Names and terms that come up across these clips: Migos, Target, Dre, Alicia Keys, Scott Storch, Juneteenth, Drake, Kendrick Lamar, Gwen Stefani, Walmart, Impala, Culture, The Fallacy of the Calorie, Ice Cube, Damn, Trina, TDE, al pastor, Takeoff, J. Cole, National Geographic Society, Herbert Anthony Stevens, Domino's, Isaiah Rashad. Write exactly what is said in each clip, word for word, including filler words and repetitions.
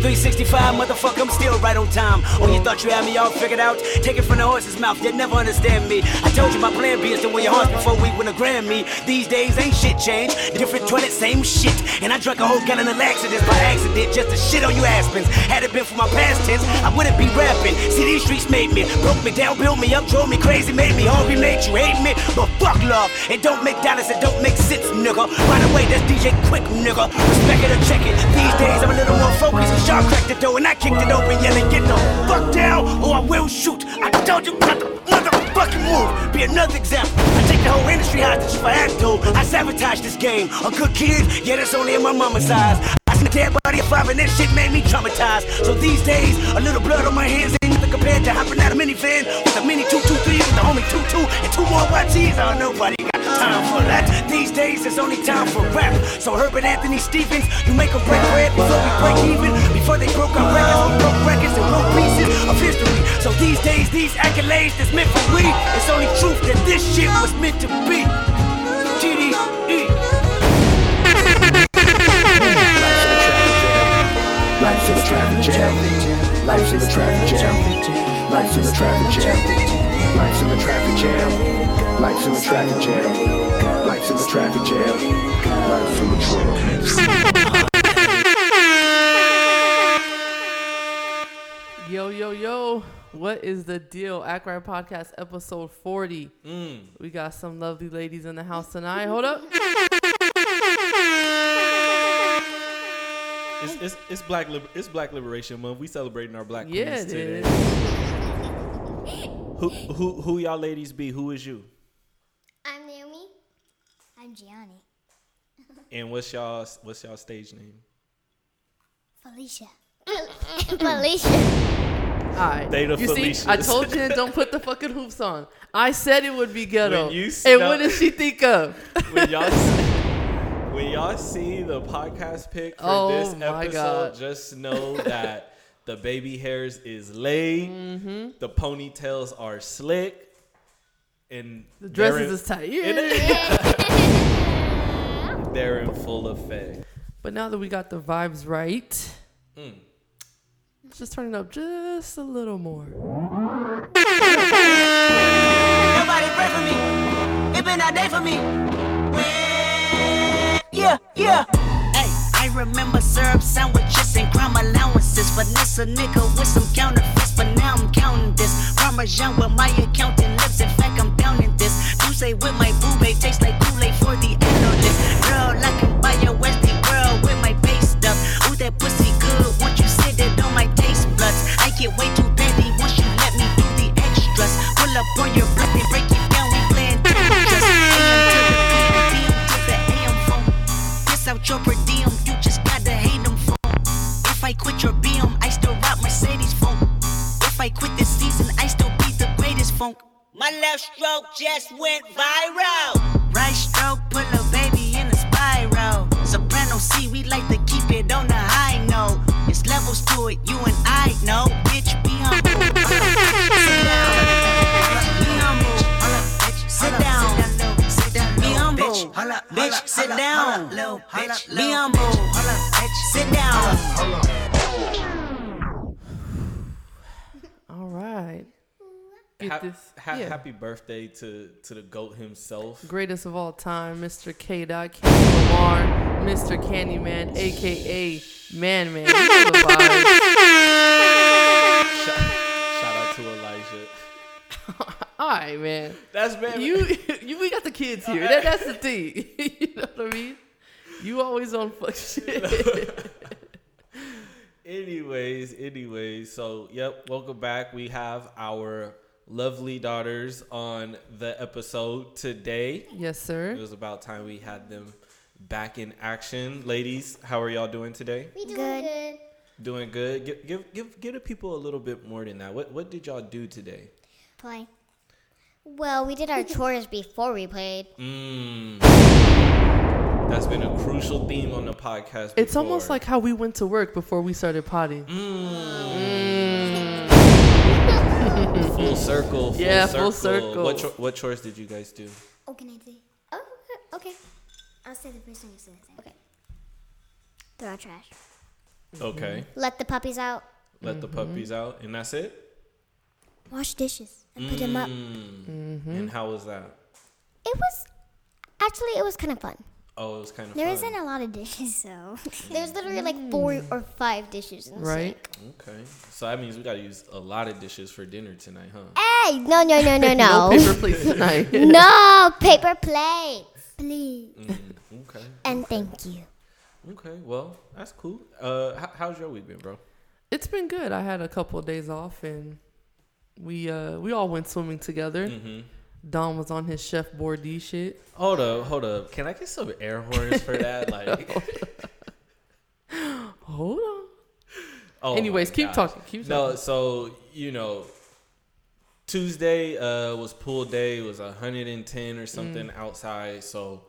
three sixty-five, motherfucker, I'm still right on time. Oh, you thought you had me all figured out? Take it from the horse's mouth, you never understand me. I told you my plan B is to win your hearts before we win a Grammy. These days ain't shit changed, different toilet, same shit. And I drank a whole gallon of laxatives by accident just to shit on you aspens. Had it been for my past tense, I wouldn't be rapping. See, these streets made me, broke me down, built me up, drove me crazy, made me hungry, made you hate me. But fuck love, it don't make dollars, it don't make sense, nigga. By the way, that's D J Quick, nigga. Respect it or check it, these days I'm a little more focused. Y'all cracked the door and I kicked it open, yelling, get the fuck down or I will shoot. I told you not to motherfucking move. Be another example. I take the whole industry hostage if I have to. I sabotage this game. A good kid, yeah, that's only in my mama's eyes. I seen a dead body of five and that shit made me traumatized. So these days, a little blood on my hands ain't nothing compared to hopping out a minivan with a mini two two three with the homie two two and two more Y Ts. Oh, nobody got time for that. These days it's only time for rap. So Herbert Anthony Stevens, you make them break bread before we break even. Before they broke our records, we broke records and wrote pieces of history. So these days, these accolades that's meant for we, it's only truth that this shit was meant to be. T D E. Life's in a traffic jam. Life's in a traffic jam. Life's in a traffic jam. Life's in a traffic jam. Life's in the traffic jam. Life's in the traffic jam. Life's in the traffic. Yo, yo, yo. What is the deal? Ackrite Podcast, episode forty. Mm. We got some lovely ladies in the house tonight. Hold up. It's it's, it's Black Liber- it's Black Liberation Month. We celebrating our Black yeah, queens today. Who who who y'all ladies be? Who is you? I'm Naomi. I'm Gianni. And what's y'all what's y'all stage name? Felicia. Felicia. All right. They the you Felicias. See, I told Jen don't put the fucking hoops on. I said it would be ghetto. When you snuck, and what did she think of? When y'all when y'all see the podcast pic for oh this episode, God. Just know that the baby hairs is laid. Mm-hmm. The ponytails are slick. And the dresses is tight. Yeah. They're in full effect. But now that we got the vibes right, mm. let's just turn it up just a little more. Nobody pray for me. It been that day for me. Yeah, yeah. Hey, I remember syrup sandwiches and crime allowances. Finesse a nigga with some counterfeits, but now I'm counting this. Parmesan with my accountant lips. In fact, I'm counting this. Say with my boobay tastes like Kool-Aid for the analyst. Girl, I can buy your Westie world with my face stuff. Ooh, that pussy good. Won't you sit it on my taste buds? I get way too petty once you let me do the extras. Pull up on your block and break it down. We playing two just A M to the P, P M to the A M phone. Piss out your per diem. You just gotta hate them phone. If I quit your B M, I still rock Mercedes phone. If I quit this season, I still be the greatest funk. My left stroke just went viral. Right stroke put a baby in a spiral. Soprano C, we like to keep it on the high note. It's levels to it, you and I know. Bitch, be humble. Sit down. Be humble. Sit down. Sit down. Be humble. Bitch, sit down. Bitch, be humble. Sit down. All right. Ha- ha- yeah. Happy birthday to, to the GOAT himself. Greatest of all time, Mister K. Dot, Kendrick Lamar, Mister Candyman, a k a. Man Man. Shout, shout out to Elijah. All right, man. That's Man you, Man. You, we got the kids here. That, that's the thing. You know what I mean? You always on fuck shit. anyways, anyways. So, yep, welcome back. We have our lovely daughters on the episode today. Yes, sir. It was about time we had them back in action. Ladies, how are y'all doing today? We doing good. good. Doing good. Give give give give the people a little bit more than that. What what did y'all do today? play? Well, we did our chores before we played. Mm. That's been a crucial theme on the podcast before. It's almost like how we went to work before we started potty. Mm. Mm. Full circle. Full yeah, circle. full circle. What, cho- what chores did you guys do? Oh, can I do? Oh, okay. I'll say the first thing you say. Okay. Throw out trash. Okay. Mm-hmm. Let the puppies out. Let mm-hmm. the puppies out, and that's it? Wash dishes and mm. put them up. Mm-hmm. And how was that? It was, actually, it was kind of fun. Oh, it was kind of there fun. There isn't a lot of dishes, so. There's literally mm. like four or five dishes in the right? sink. Okay. So that means we got to use a lot of dishes for dinner tonight, huh? Hey! No, no, no, no, no. No paper plates tonight. No paper plates. Please. Mm, okay. And okay. thank you. Okay, well, that's cool. Uh, how, how's your week been, bro? It's been good. I had a couple of days off, and we uh, we all went swimming together. Mm-hmm. Don was on his Chef Boardee shit. Hold up, hold up. Can I get some air horns for that? Like, hold on. Oh, anyways, keep gosh. talking. Keep no, talking. So you know, Tuesday uh, was pool day. It was one hundred ten or something mm. outside. So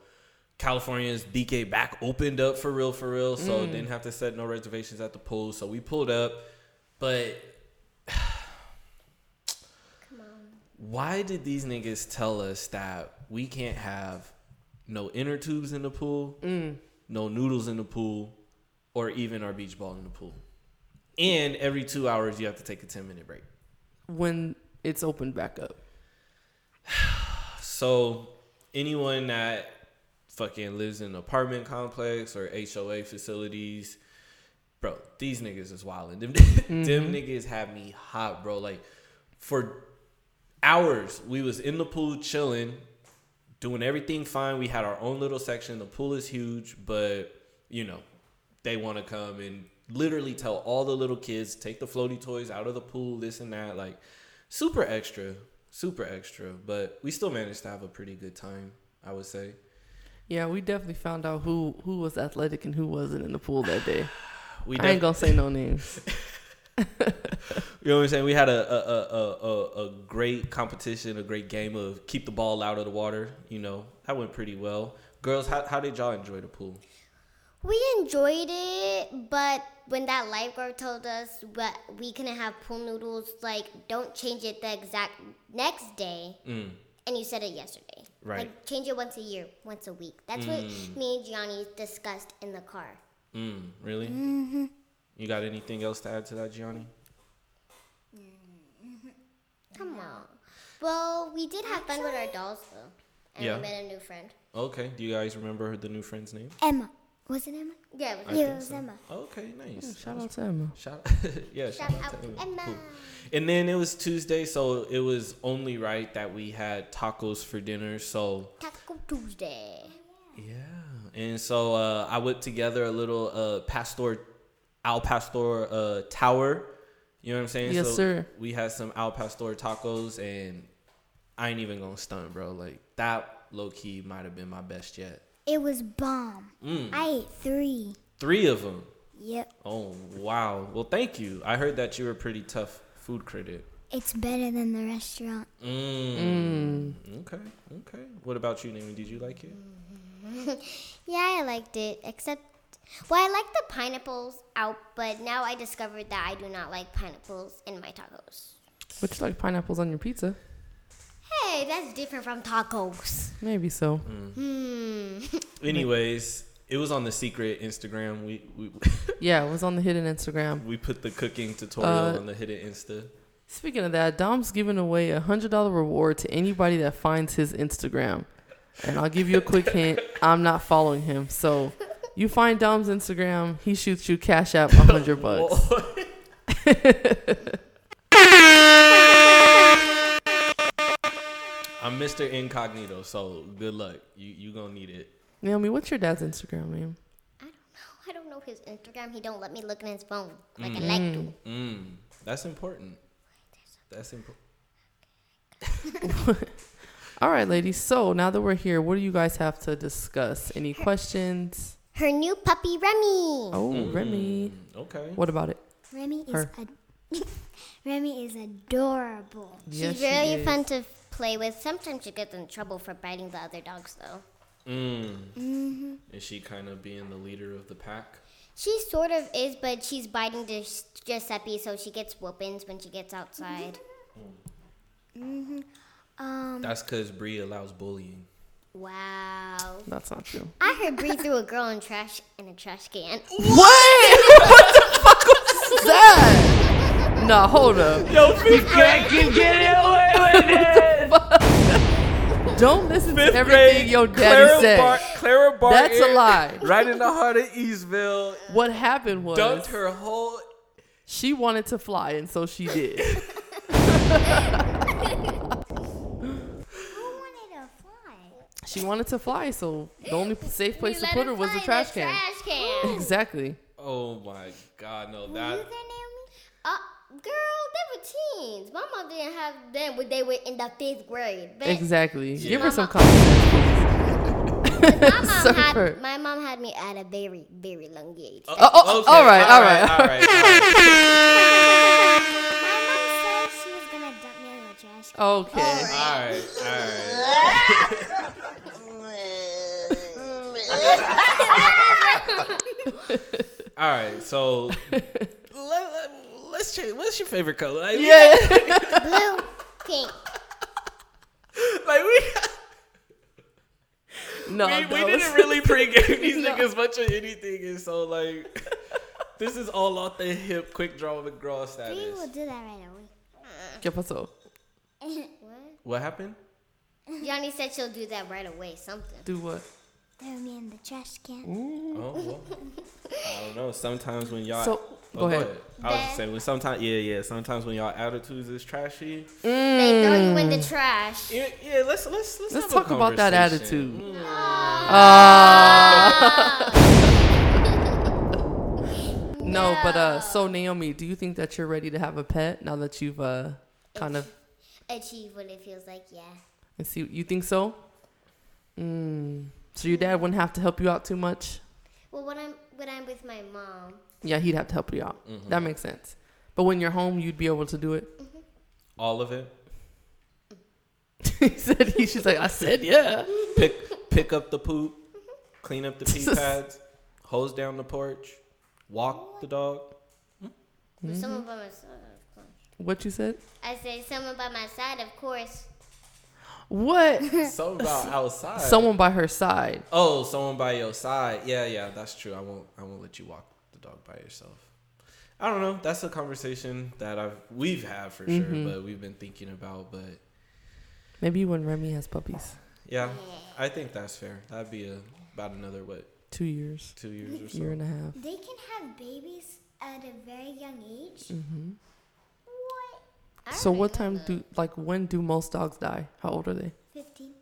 California's B K back opened up for real, for real. So mm. didn't have to set no reservations at the pool. So we pulled up, but come on. Why did these niggas tell us that we can't have no inner tubes in the pool, mm. no noodles in the pool, or even our beach ball in the pool? And every two hours, you have to take a ten minute break. When it's opened back up. So anyone that fucking lives in an apartment complex or H O A facilities, bro, these niggas is wildin'. Them, mm-hmm. them niggas have me hot, bro. Like, for hours, we was in the pool chilling, doing everything fine. We had our own little section. The pool is huge, but, you know, they want to come and literally tell all the little kids, take the floaty toys out of the pool, this and that. Like, super extra, super extra. But we still managed to have a pretty good time, I would say. Yeah, we definitely found out who, who was athletic and who wasn't in the pool that day. We def- I ain't gonna say no names. You know what I'm saying? We had a a, a a a great competition, a great game of keep the ball out of the water. You know, that went pretty well. Girls, how how did y'all enjoy the pool? We enjoyed it, but when that lifeguard told us that we couldn't have pool noodles, like, don't change it the exact next day. Mm. And you said it yesterday. Right. Like, change it once a year, once a week. That's mm. what me and Gianni discussed in the car. Mm, really? Mm-hmm. You got anything else to add to that, Gianni? Mm-hmm. Come no. on. Well, we did have fun with our dolls, though. And yeah. we met a new friend. Okay. Do you guys remember the new friend's name? Emma. Was it Emma? Yeah, it was, yeah, it was so. Emma. Okay, nice. Yeah, shout out to Emma. Shout out, yeah, shout, shout out, out to Emma. Emma. Cool. And then it was Tuesday, so it was only right that we had tacos for dinner. So Taco Tuesday. Yeah. And so uh, I whipped together a little uh, pastor, al pastor uh, tower. You know what I'm saying? Yes, so sir. We had some al pastor tacos, and I ain't even gonna stunt, bro. Like, that low key might have been my best yet. It was bomb. Mm. I ate three. Three of them? Yep. Oh, wow. Well, thank you. I heard that you were a pretty tough food critic. It's better than the restaurant. Mm. Mm. Okay, okay. What about you, Naomi? Did you like it? Yeah, I liked it, except... Well, I liked the pineapples out, but now I discovered that I do not like pineapples in my tacos. But you like pineapples on your pizza. Hey, that's different from tacos. Maybe so. Mm. Hmm. Anyways, it was on the secret Instagram. We, we Yeah, it was on the hidden Instagram. We put the cooking tutorial uh, on the hidden Insta. Speaking of that, Dom's giving away a one hundred dollars reward to anybody that finds his Instagram. And I'll give you a quick hint. I'm not following him. So you find Dom's Instagram, he shoots you Cash App one hundred bucks. I'm Mister Incognito, so good luck. You you gonna need it. Naomi, what's your dad's Instagram name? I don't know. I don't know his Instagram. He don't let me look at his phone like mm. I like to. Mm. That's important. That's important. All right, ladies. So now that we're here, what do you guys have to discuss? Any her, questions? Her new puppy, Remy. Oh, mm. Remy. Okay. What about it? Remy is her. Remy is adorable. Yes, She's really she fun to play with. Sometimes she gets in trouble for biting the other dogs, though. Mm. Mm-hmm. Is she kind of being the leader of the pack? She sort of is, but she's biting Gis- Giuseppe, so she gets whoopings when she gets outside. Mm-hmm. Mm-hmm. Um, That's because Bree allows bullying. Wow. That's not true. I heard Bree threw a girl in trash in a trash can. What? What the fuck was that? Nah, hold up. Yo, fifth grade can get away with it. What the fuck? Don't listen fifth to everything grade, your daddy said. Bar- Clara Barton. That's a lie. Right in the heart of Eastville. What happened was dumped her whole. She wanted to fly, and so she did. She wanted to fly, so the only safe place to put her was the trash can. Trash can. Exactly. Oh my God, no, that. Were you there, Naomi? Uh, girl, they were teens. My mom didn't have them when they were in the fifth grade. But exactly. Yeah. Give her some context. my, my mom had me at a very, very young age. Uh, oh, okay. all right, all right, all right. All right. My mom said she was gonna dump me in the trash can. Okay. All right, all right. All right. All right, so let, let, let's change. What's your favorite color? Like, yeah, blue, pink. Like we, no, we, we didn't really pregame these no. niggas much of anything, and so like this is all off the hip, quick draw McGraw status. We will do that right away. ¿Qué pasó? What? What happened? Gianni said she'll do that right away. Something. Do what? Throw me in the trash can. Ooh. Oh, well. I don't know. Sometimes when y'all so, oh, go ahead. Go ahead. I was just saying when sometimes yeah yeah sometimes when y'all attitudes is trashy. Mm. They throw you in the trash. Yeah, yeah let's let's let's, let's have talk a about that attitude. Mm. Oh. Oh. no, but uh, so Naomi, do you think that you're ready to have a pet now that you've uh kind Achie- of achieved what it feels like? Yeah. And see, you think so? Mm. So your dad wouldn't have to help you out too much? Well, when I'm when I'm with my mom. Yeah, he'd have to help you out. Mm-hmm. That makes sense. But when you're home, you'd be able to do it? Mm-hmm. All of it? he said, he, she's like, I said, yeah. Pick pick up the poop, mm-hmm. clean up the pee pads, hose down the porch, walk what? the dog. Mm-hmm. Someone by my side, of course. What you said? I said, someone by my side, of course. What? Someone about outside. Someone by her side. Oh, someone by your side. Yeah, yeah, that's true. I won't. I won't let you walk the dog by yourself. I don't know. That's a conversation that I've we've had for mm-hmm. sure, but we've been thinking about. But maybe when Remy has puppies. Yeah, I think that's fair. That'd be a, about another what? Two years. Two years or so. Year and a half. They can have babies at a very young age. Mm-hmm. So what time do, like, when do most dogs die? How old are they? fifteen.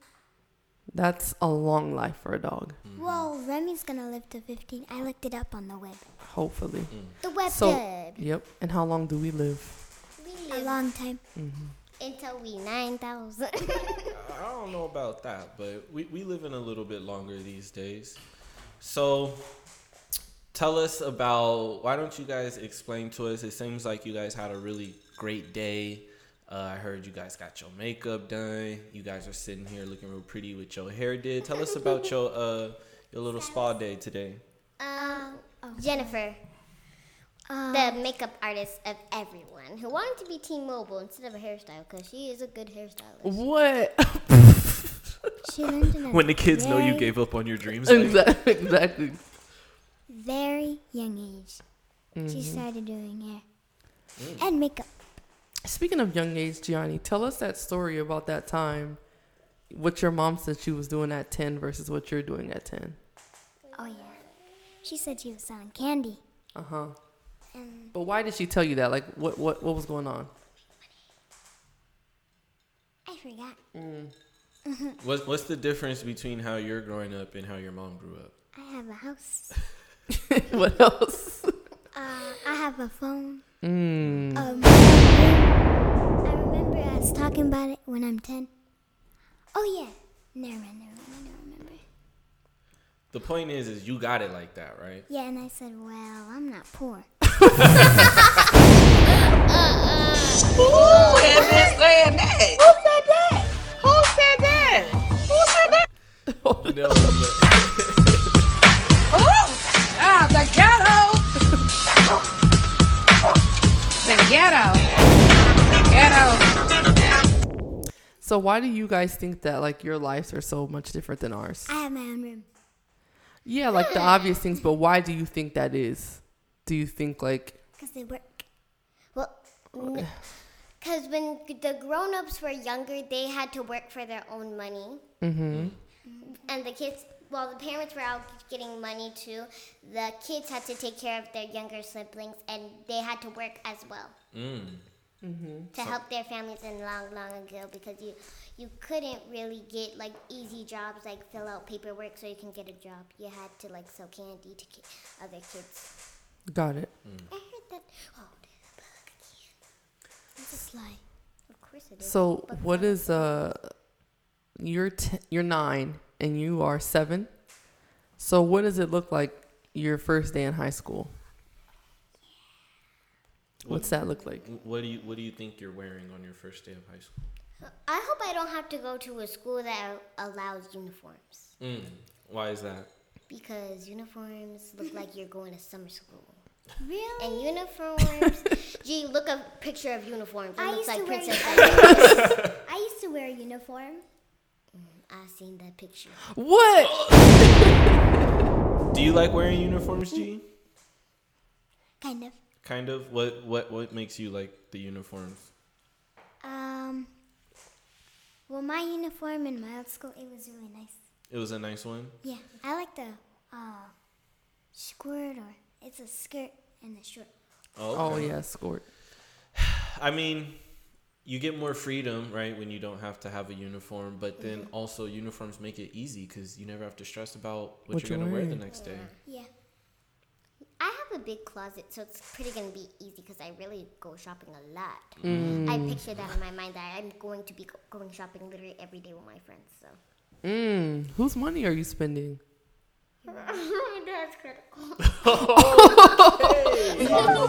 That's a long life for a dog. Mm-hmm. Well, Remy's going to live to fifteen. I looked it up on the web. Hopefully. Mm. The web so, did. Yep. And how long do we live? We live. A long time. Mm-hmm. Until we nine thousand. I don't know about that, but we, we live in a little bit longer these days. So tell us about, why don't you guys explain to us, it seems like you guys had a really great day. Uh, I heard you guys got your makeup done. You guys are sitting here looking real pretty with your hair did. Tell us about your uh your little spa day today. Um, oh. Jennifer, um, the makeup artist of everyone, who wanted to be T-Mobile instead of a hairstyle because she is a good hairstylist. What? she learned when the kids know you gave up on your dreams. Exactly. exactly. Very young age, mm-hmm. she started doing hair mm. and makeup. Speaking of young age, Gianni, tell us that story about that time, what your mom said she was doing at ten versus what you're doing at ten. Oh, yeah. She said she was selling candy. Uh-huh. And but why did she tell you that? Like, what, what, what was going on? I forgot. Mm. what's, what's the difference between how you're growing up and how your mom grew up? I have a house. What else? Uh, I have a phone. Mm. Um, I remember I was talking about it when I'm ten. Oh, yeah. Never mind, never mind, I don't remember. The point is, is you got it like that, right? Yeah, and I said, well, I'm not poor. uh, uh. Who said that? Who said that? Who said that? Who said that? Oh, no. Oh, ah, the ghetto. The ghetto. The ghetto. So why do you guys think that, like, your lives are so much different than ours? I have my own room. Yeah, like the obvious things, but why do you think that is? Do you think, like... Because they work. Well, because when the grown-ups were younger, they had to work for their own money. Mm-hmm. And the kids, while the parents were out getting money too, the kids had to take care of their younger siblings, and they had to work as well. Mm. Mm-hmm. To help their families in long, long ago, because you you couldn't really get like easy jobs, like fill out paperwork so you can get a job. You had to like sell candy to ki- other kids. Got it. Mm. I heard that. Oh, there's a bug again. It's a lie. Of course it is. So but what is uh? You're t- you're nine and you are seven. So what does it look like your first day in high school? What's that look like? What do you What do you think you're wearing on your first day of high school? I hope I don't have to go to a school that allows uniforms. Mm. Why is that? Because uniforms look like you're going to summer school. Really? And uniforms. Gee, look a picture of uniforms. It I looks like Princess Diana. I used to wear a uniform. Mm, I seen that picture. What? Do you like wearing uniforms, G? Kind of. Kind of. What what what makes you like the uniforms? Um. Well, my uniform in my old school, it was really nice. It was a nice one? Yeah. I like the uh, skirt, or it's a skirt and a short. Oh, okay. Oh yeah, skirt. I mean, you get more freedom, right, when you don't have to have a uniform. But then mm-hmm. also uniforms make it easy because you never have to stress about what, what you're going to wear the next yeah. day. Yeah. I have a big closet, so it's pretty going to be easy because I really go shopping a lot. Mm. I picture that in my mind that I'm going to be go- going shopping literally every day with my friends. So, mm. Whose money are you spending? My dad's credit card. Oh,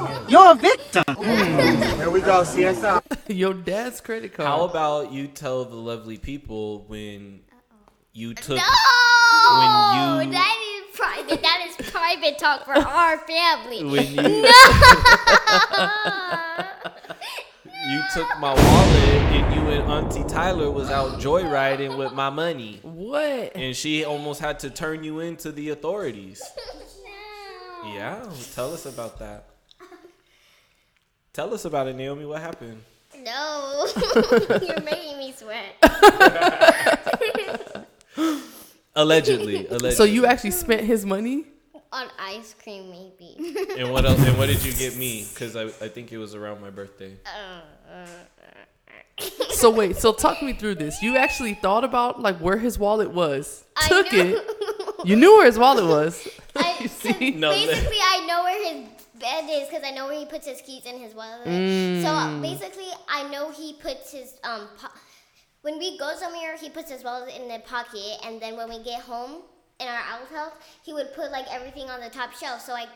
okay. You're a victim. Mm. Here we go, C S I. Your dad's credit card. How about you tell the lovely people when Uh-oh. you took... No! When you... Daddy! Private. That is private talk for our family. When you, no! You took my wallet and you and Auntie Tyler was out joyriding with my money. What? And she almost had to turn you in to the authorities. No. Yeah, tell us about that. Tell us about it, Naomi. What happened? No, you're making me sweat. Allegedly, allegedly. So you actually spent his money on ice cream, maybe. And what else? And what did you get me? Because I, I think it was around my birthday. Uh, so wait, so talk me through this. You actually thought about like where his wallet was, I took know. it. You knew where his wallet was. I, you see? No, basically, I know where his bed is because I know where he puts his keys in his wallet. Mm. So basically, I know he puts his um. Po- When we go somewhere, he puts his wallet in the pocket, and then when we get home in our old house, he would put like everything on the top shelf. So I,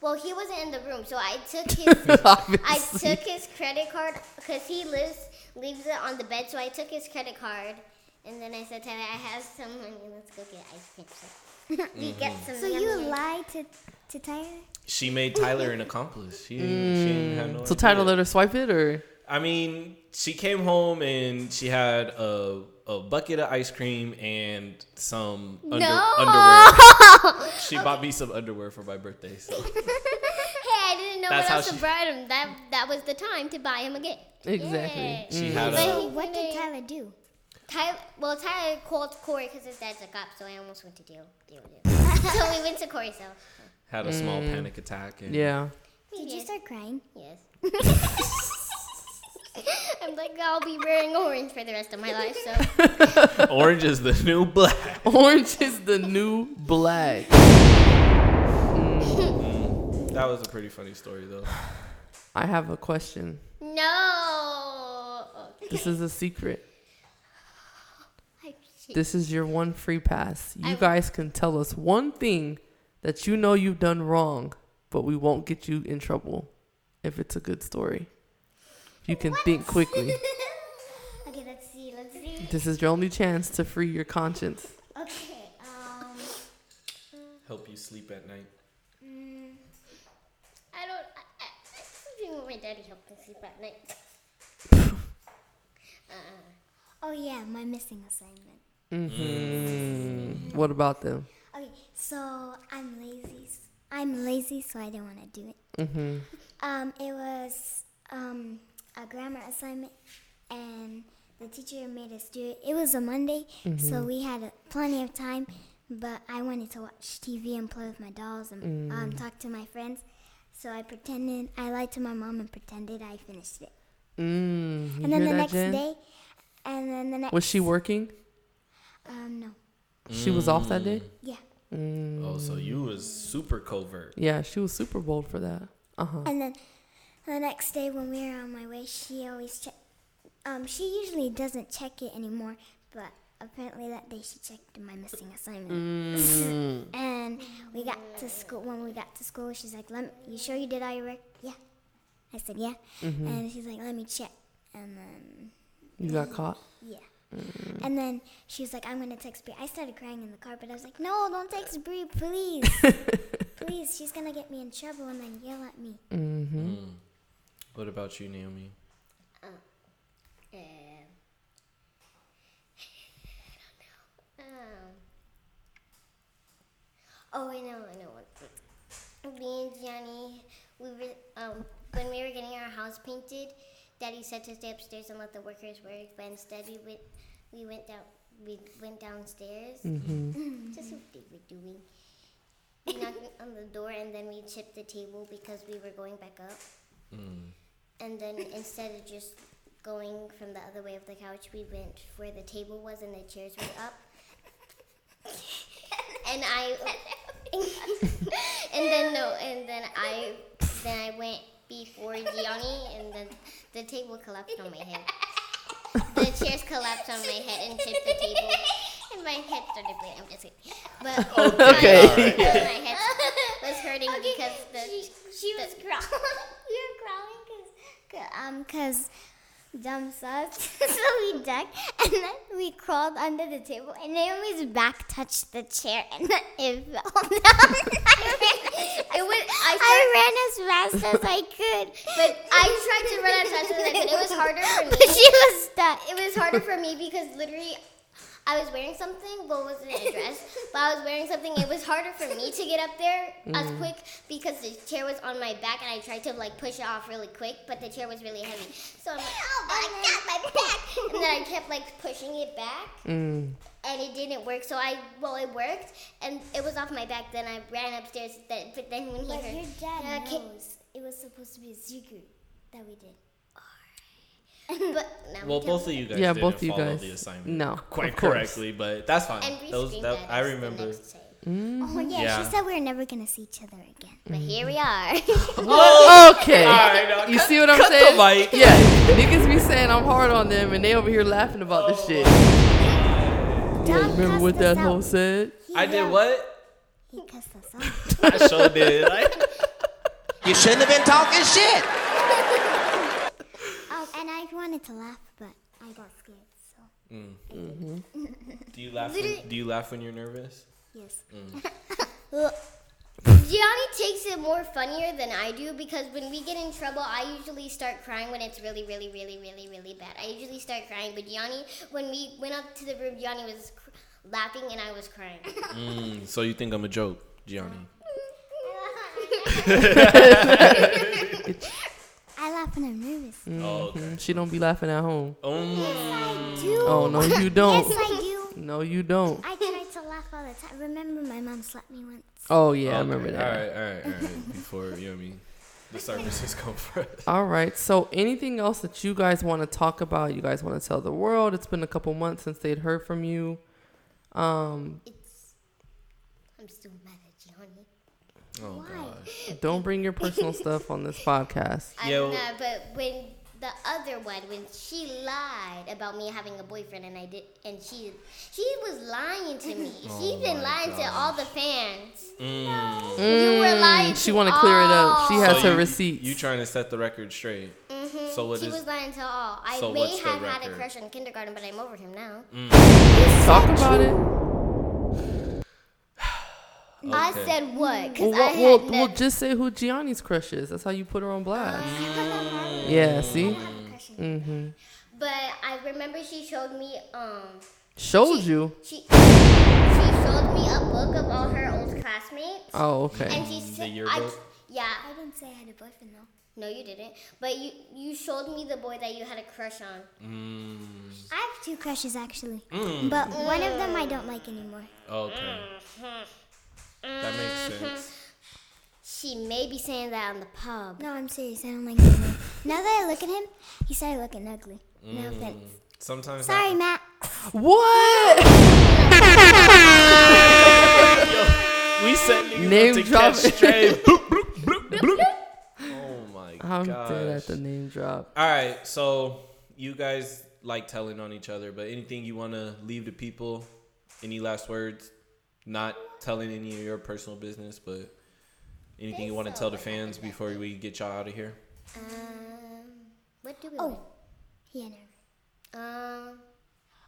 well, he wasn't in the room, so I took his, I took his credit card because he lives leaves it on the bed. So I took his credit card, and then I said, Tyler, I have some money. Let's go get ice cream. So we mm-hmm. get some. So you money. lied to to Tyler. She made Tyler an accomplice. She, mm. she didn't have no idea. So Tyler let her swipe it, or. I mean, she came home and she had a a bucket of ice cream and some under, no! underwear. She okay. bought me some underwear for my birthday. So. Hey, I didn't know That's what else she... to buy him. That that was the time to buy him a gift. Exactly. Yeah. She had a, so what did Tyler do? Tyler, well, Tyler called Corey because his dad's a cop, so I almost went to jail. So we went to Corey's house. Had a small mm. panic attack. And yeah. Did you start crying? Yes. I'm like, I'll be wearing orange for the rest of my life, so. Orange is the new black. Orange is the new black. Mm. That was a pretty funny story, though. I have a question. No. Okay. This is a secret. This is your one free pass. You I'm... guys can tell us one thing that you know you've done wrong, but we won't get you in trouble if it's a good story. You can what? Think quickly. Okay, let's see, let's see. This is your only chance to free your conscience. Okay, um... help you sleep at night. Mm, I don't... I, I, I think my daddy helped me sleep at night. uh-uh. Oh, yeah, my missing assignment. Mm-hmm. Mm. What about them? Okay, so I'm lazy. I'm lazy, so I didn't want to do it. Mm-hmm. Um, it was um, a grammar assignment, and the teacher made us do it. It was a Monday, mm-hmm. so we had a, plenty of time, but I wanted to watch T V and play with my dolls and mm. um, talk to my friends. So I pretended, I lied to my mom and pretended I finished it. Mm. You and then hear the that, next Jen? Day, and then the next... Was she working? Um, no. She mm. was off that day? Yeah. Mm. Oh, so you was super covert. Yeah, she was super bold for that. Uh-huh. And then the next day when we were on my way, she always checked. Um, she usually doesn't check it anymore, but apparently that day she checked my missing assignment. Mm. And we got to school. When we got to school, she's like, "Let me, you sure you did all your work?" Yeah. I said, "Yeah." Mm-hmm. And she's like, "Let me check." And then you got caught? Yeah. And then she was like, "I'm going to text Bree." I started crying in the car, but I was like, "No, don't text Bree, please." Please, she's going to get me in trouble and then yell at me. Mm-hmm. Mm. What about you, Naomi? Uh, uh, I don't know. Um, oh, I know, I know. Me and Gianni, we were, um, when we were getting our house painted, Daddy said to stay upstairs and let the workers work, but instead we went, we went down, we went downstairs. Mm-hmm. Just what they were doing. We knocked on the door and then we chipped the table because we were going back up. Mm. And then instead of just going from the other way of the couch, we went where the table was and the chairs were up. and I, and then no, and then I, then I went. Before Gianni, and then the table collapsed on my head. The chairs collapsed on my head and tipped the table, and my head started bleeding. I'm just kidding. But okay. my, right. my head was hurting okay. because the she, she the, was crawling. We were crawling because um because dumb sucks. So we ducked and then we crawled under the table, and Naomi's back touched the chair, and then it fell down. It was, I, I ran as fast as I could. But I tried to run as fast as I could. It was harder for me. But she was stuck. It was harder for me because literally I was wearing something. Well, it wasn't a dress. But I was wearing something. It was harder for me to get up there mm. as quick because the chair was on my back. And I tried to, like, push it off really quick. But the chair was really heavy. So I'm like, oh, my God, my back. And then I kept, like, pushing it back. Mm. And it didn't work, so I, well, it worked, and it was off my back, then I ran upstairs, then, but then when he but heard... But your dad uh, knows it was supposed to be a zigu that we did. But no, well, both of you guys yeah, didn't both you follow guys. The assignment no, quite correctly, but that's fine. And Those, that, I remember. Mm-hmm. Oh, yeah, yeah, she said we were never going to see each other again, but mm-hmm. here we are. Well, okay. All right, now, you cut, see what I'm cut saying? Cut the mic. Yeah, niggas be saying I'm hard on them, and they over here laughing about oh. this shit. Yeah, remember what that hoe said? He I did what? He cussed us out. I sure did. Like, you shouldn't have been talking shit. Um, and I wanted to laugh, but I got scared. So. Mm. Mm-hmm. do you laugh? When, do you laugh when you're nervous? Yes. Mm. Gianni takes it more funnier than I do because when we get in trouble, I usually start crying when it's really, really, really, really, really bad. I usually start crying, but Gianni, when we went up to the room, Gianni was cr- laughing and I was crying. Mm, so you think I'm a joke, Gianni? I laugh when I'm nervous. Mm-hmm. Oh, okay. She don't be laughing at home. Um, yes, I do. Oh, no, you don't. Yes, I do. No, you don't. I try to laugh all the time. Remember, my mom slapped me once. Oh, yeah, okay. I remember that. All right, all right, all right. Before, you know what I mean, the services come first. All right, so anything else that you guys want to talk about, you guys want to tell the world? It's been a couple months since they'd heard from you. Um, it's, I'm still mad at Gianni. Oh, why? God. Don't bring your personal stuff on this podcast. I don't know, but when the other one, when she lied about me having a boyfriend, and I did, and she, she was lying to me. Oh She's been lying gosh. to all the fans. Mm. No. Mm. You were lying. She want to clear it up. She has so her you, receipts. You trying to set the record straight? Mm-hmm. so it she is, was lying to all. I so may have had a crush on kindergarten, but I'm over him now. Mm. Talk about it. Okay. I said what? Well, well, I well, no- well, just say who Gianni's crush is. That's how you put her on blast. Mm. Yeah, see? Mm-hmm. But I remember she showed me... um. Showed she, you? She, she showed me a book of all her old classmates. Oh, okay. And she said... The yearbook? Yeah. I didn't say I had a boyfriend, though. No, you didn't. But you, you showed me the boy that you had a crush on. Mm. I have two crushes, actually. Mm. But mm. one of them I don't like anymore. Okay. Mm-hmm. That makes sense. She may be saying that on the pub. No, I'm serious. I don't like him. Now that I look at him, he started looking ugly. Mm. No offense. Sometimes. Sorry, I... Matt. What? Yo, we sent niggas to drop catch straight. Bloop, bloop, bloop, bloop. Oh my god. I'm gosh. dead at the name drop. All right, so you guys like telling on each other, but anything you want to leave to people? Any last words? Not telling any of your personal business, but anything you want to tell the fans before we get y'all out of here? Um, what do we Oh, want? yeah, no. Um,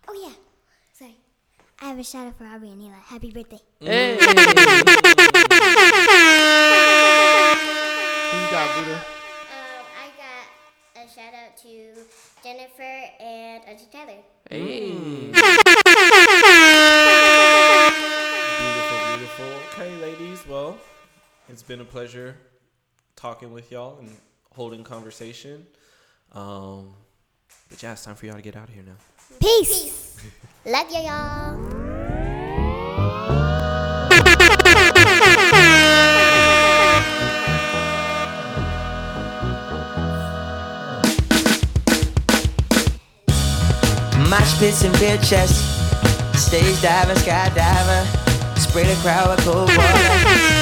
oh, yeah. Sorry. I have a shout out for Aubrey and Eli. Happy birthday. Hey. Who you got, Buddha? Um, I got a shout out to Jennifer and Auntie Tyler. Hey. Beautiful, beautiful. Okay, ladies. Well, it's been a pleasure talking with y'all and holding conversation. Um, but yeah, it's time for y'all to get out of here now. Peace. Peace. Love ya, y'all. Mosh pits and beer chests, stage diving, skydiving, spray the crowd with cold water.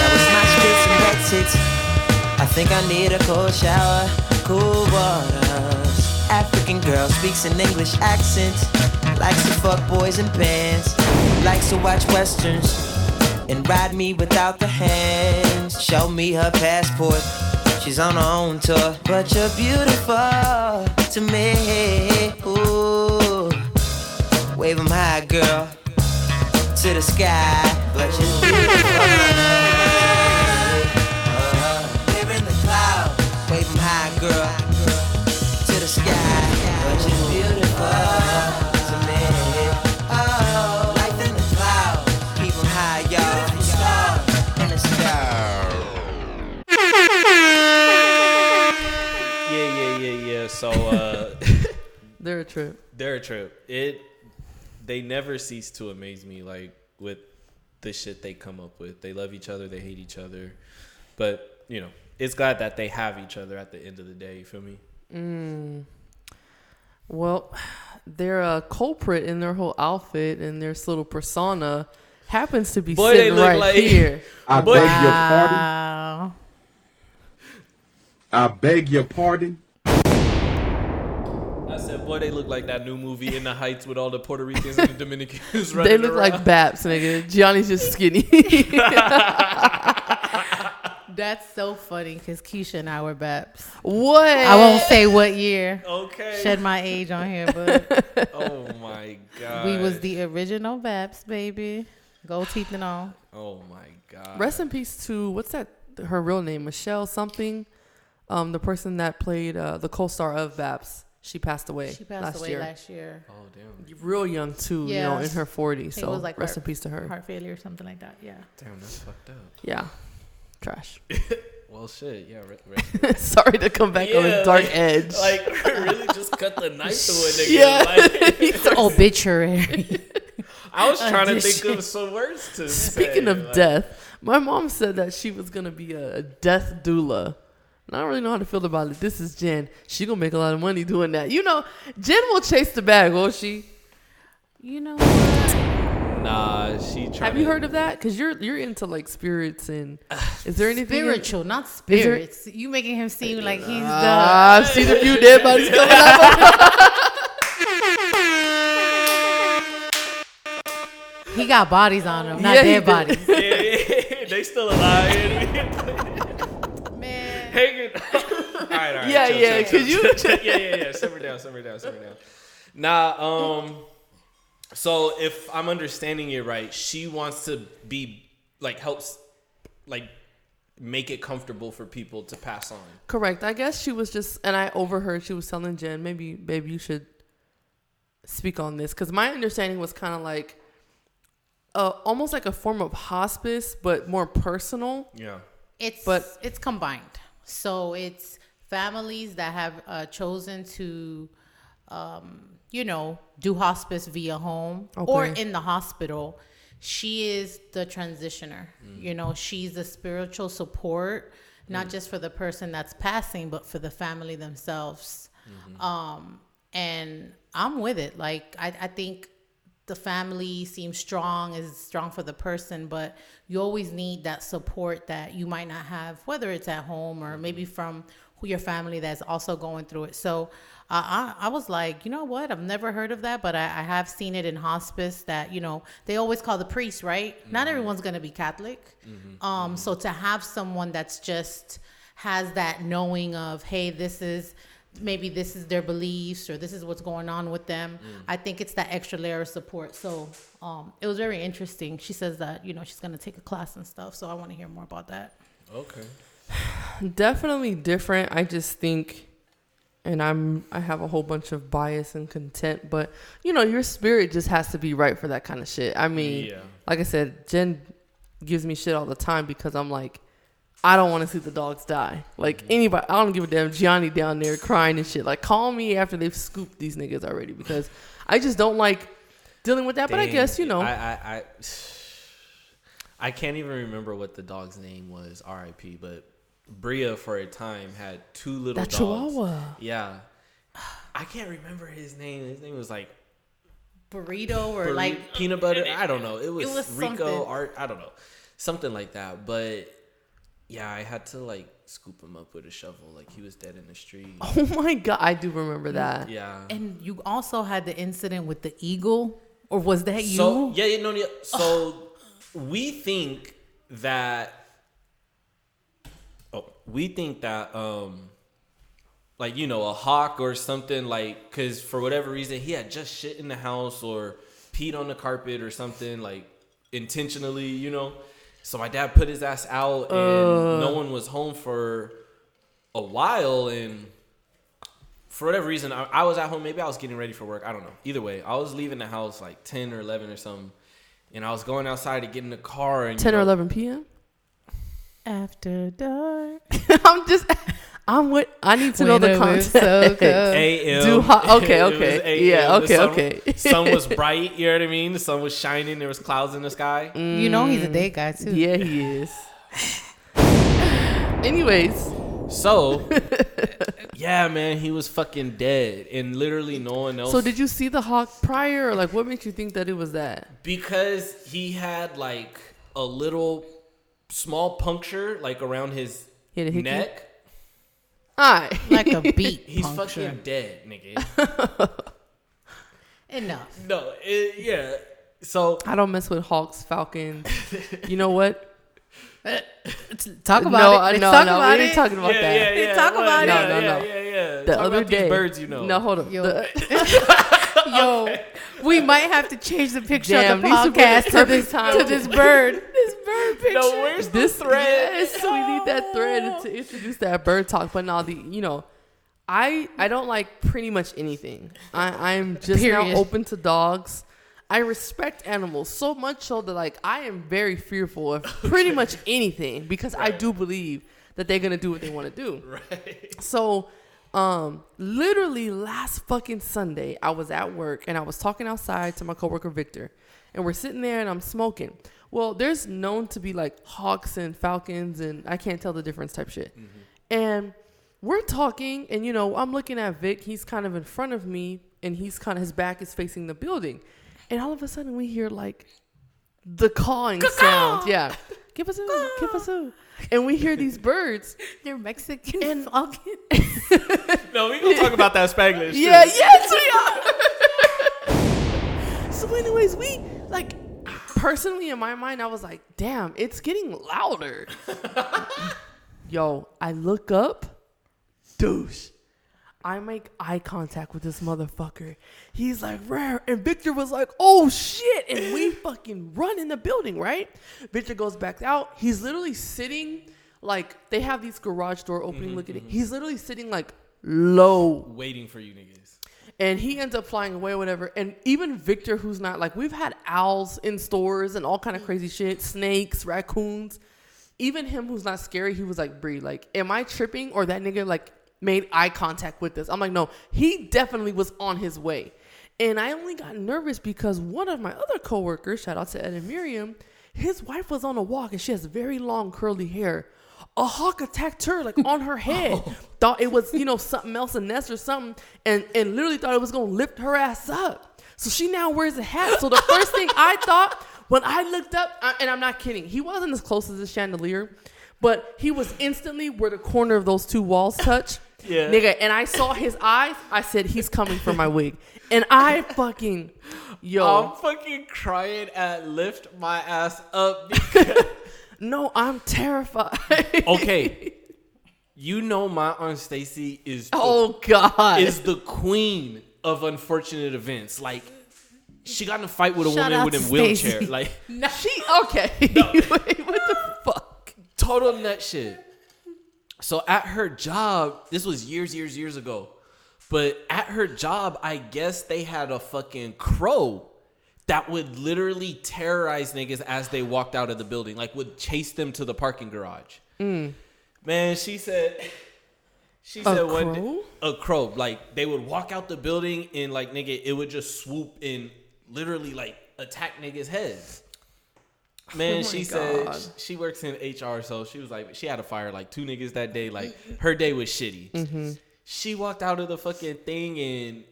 That was mosh pits and wet tits. I think I need a cold shower, cool waters. African girl speaks an English accent, likes to fuck boys in bands, likes to watch westerns and ride me without the hands. Show me her passport, she's on her own tour, but you're beautiful to me. Ooh. Wave 'em high, girl, to the sky, but you're beautiful. Live in the cloud. Wave 'em high, girl, to the sky, but you're beautiful to me. Oh, life in the cloud. Keep 'em high, y'all. In the sky. Yeah, yeah, yeah, yeah. So, uh, they're a trip. They're a trip. It. They never cease to amaze me, like, with the shit they come up with. They love each other. They hate each other. But, you know, it's glad that they have each other at the end of the day. You feel me? Mm. Well, their uh, culprit in their whole outfit and their little persona happens to be Boy, sitting right like, here. I Boy. beg your pardon. I beg your pardon. I said, boy, they look like that new movie, In the Heights, with all the Puerto Ricans and the Dominicans running They look around. Like Baps, nigga. Gianni's just skinny. That's so funny, because Keisha and I were Baps. What? I won't say what year. Okay. Shed my age on here, but. Oh, my God. We was the original Baps, baby. Gold teeth and all. Oh, my God. Rest in peace to, what's that, her real name? Michelle something? Um, the person that played uh, the co-star of Baps. She passed away last year. She passed last away year. last year. Oh, damn. Real young, too, yeah. You know, in her forties. So, like rest heart, in peace to her. Heart failure or something like that, yeah. Damn, that's fucked up. Yeah. Trash. Well, shit, yeah. Rest, rest. Sorry to come back yeah, on a dark like, edge. Like, really just cut the knife to a nigga. Yeah. Like, obituary. I was trying Audition. to think of some words to Speaking say. Speaking of like, death, my mom said that she was going to be a death doula. And I don't really know how to feel about it. This is Jen. She gonna make a lot of money doing that. You know, Jen will chase the bag, won't she? You know what? Nah, she tried. Have you heard of that? Because you're you're into like spirits and is there anything spiritual, in- not spirits. You making him seem like he's the uh, I've seen a few dead bodies coming out. He got bodies on him, not yeah, dead bodies. Yeah, yeah, they still alive. Hanging all right, all right. Yeah, chill, yeah. Chill, chill, Could chill. you? yeah, yeah, yeah. Simmer down, simmer down, simmer down. Nah. Um. So if I'm understanding it right, she wants to be like helps, like. make it comfortable for people to pass on. Correct. I guess she was just, and I overheard she was telling Jen, maybe, babe, you should speak on this. Because my understanding was kind of like, uh, almost like a form of hospice, but more personal. Yeah. It's, but it's combined. So it's families that have uh, chosen to, um, you know, do hospice via home okay. or in the hospital. She is the transitioner, mm. you know, she's the spiritual support, not mm. just for the person that's passing, but for the family themselves. Mm-hmm. Um, and I'm with it. Like, I, I think the family seems strong, is strong for the person, but you always need that support that you might not have, whether it's at home or maybe from your family that's also going through it. So uh, I, I was like, you know what? I've never heard of that, but I, I have seen it in hospice that, you know, they always call the priest, right? Mm-hmm. Not everyone's going to be Catholic. Mm-hmm. Um, mm-hmm. So to have someone that's just has that knowing of, hey, this is maybe this is their beliefs or this is what's going on with them. Mm. I think it's that extra layer of support. So um, it was very interesting. She says that, you know, she's going to take a class and stuff. So I want to hear more about that. Okay. Definitely different. I just think, and I'm I have a whole bunch of bias and content, but you know, your spirit just has to be right for that kind of shit. I mean, yeah. like I said, Jen gives me shit all the time because I'm like, I don't want to see the dogs die. Like mm-hmm. anybody, I don't give a damn. Gianni down there crying and shit. Like, call me after they've scooped these niggas already because I just don't like dealing with that. Dang, but I guess you know. I I, I I can't even remember what the dog's name was. R I P But. Bria for a time had two little that dogs. Chihuahua. Yeah. I can't remember his name. His name was like Burrito or Bur- like Peanut Butter. I don't know. It was, it was Rico Art. I don't know. Something like that. But yeah, I had to like scoop him up with a shovel. Like he was dead in the street. Oh my God. I do remember that. Yeah. And you also had the incident with the eagle, or was that you? So, yeah, you know, so we think that We think that, um, like, you know, a hawk or something, like, because for whatever reason, he had just shit in the house or peed on the carpet or something, like, intentionally, you know. So my dad put his ass out and uh. no one was home for a while. And for whatever reason, I, I was at home. Maybe I was getting ready for work. I don't know. Either way, I was leaving the house like ten or eleven or something. And I was going outside to get in the car. And, ten or know, eleven p.m.? After dark. I'm just, I'm with, I need to know the context. So A M. Ho- okay, okay. Yeah, okay, sun, okay. Sun was bright, you know what I mean? The sun was shining. There was clouds in the sky. Mm, you know he's a day guy, too. Yeah, he is. Anyways. So, yeah, man, he was fucking dead. And literally no one else. So did you see the hawk prior? Or like, what made you think that it was that? Because he had like a little... small puncture like around his neck. All right. Like a beat. He's puncture. Fucking dead, nigga. Enough. No, it, yeah. So I don't mess with hawks, falcons. You know what? Talk about no, it. No, talk no, about we ain't it. talking about yeah, that. Yeah, yeah, talk well, about yeah, it. No, no, no. Yeah, yeah, yeah. The talk other about day. These birds, you know. No, hold on. Yo, the- Yo okay. we might have to change the picture Damn, of the podcast to this time to this bird. This bird picture. No, where's this the thread? Yes, oh. We need that thread to introduce that bird talk. But now the you know, I I don't like pretty much anything. I I'm just Period. now open to dogs. I respect animals so much so that like I am very fearful of pretty much anything because right. I do believe that they're gonna do what they want to do. Right. So, um, literally last fucking Sunday, I was at work and I was talking outside to my coworker Victor, and we're sitting there and I'm smoking. Well, there's known to be like hawks and falcons and I can't tell the difference type shit. Mm-hmm. And we're talking and you know I'm looking at Vic. He's kind of in front of me and he's kind of his back is facing the building. And all of a sudden, we hear, like, the cawing Caw-caw! sound. Yeah. Give us a, give us a. And we hear these birds. They're Mexican and falcons. No, we're going to talk about that Spanglish, too. Yeah, yes, we are. So, anyways, we, like, personally, in my mind, I was like, damn, it's getting louder. Yo, I look up. douche. I make eye contact with this motherfucker. He's like, rare. And Victor was like, oh, shit. And we fucking run in the building, right? Victor goes back out. He's literally sitting, like, they have these garage door opening mm-hmm, looking. Mm-hmm. He's literally sitting, like, low. Waiting for you niggas. And he ends up flying away or whatever. And even Victor, who's not, like, we've had owls in stores and all kind of crazy shit. Snakes, raccoons. Even him, who's not scary, he was like, Bree, like, am I tripping? Or that nigga, like, made eye contact with this. I'm like, no, he definitely was on his way. And I only got nervous because one of my other coworkers, shout out to Ed and Miriam, his wife was on a walk and she has very long curly hair. A hawk attacked her, like, on her head. Oh. Thought it was, you know, something else, a nest or something, and, and literally thought it was going to lift her ass up. So she now wears a hat. So the first thing I thought when I looked up, and I'm not kidding, he wasn't as close as the chandelier, but he was instantly where the corner of those two walls touch. Yeah. Nigga, and I saw his eyes. I said, he's coming for my wig. And I fucking, yo. I'm fucking crying at lift my ass up. Because no, I'm terrified. Okay. You know my Aunt Stacy is. The, oh, God. Is the queen of unfortunate events. Like, she got in a fight with a Shout woman with a wheelchair. Like, no, she, okay. No. Wait, what the fuck? Total nut shit. So at her job, this was years, years, years ago, but at her job, I guess they had a fucking crow that would literally terrorize niggas as they walked out of the building, like would chase them to the parking garage. Mm. Man, she said, she a said one day, a crow, like they would walk out the building and like nigga, it would just swoop and literally like attack niggas' heads. Man, oh she God. said she works in H R, so she was like, she had to fire like two niggas that day. Like, her day was shitty. Mm-hmm. She walked out of the fucking thing and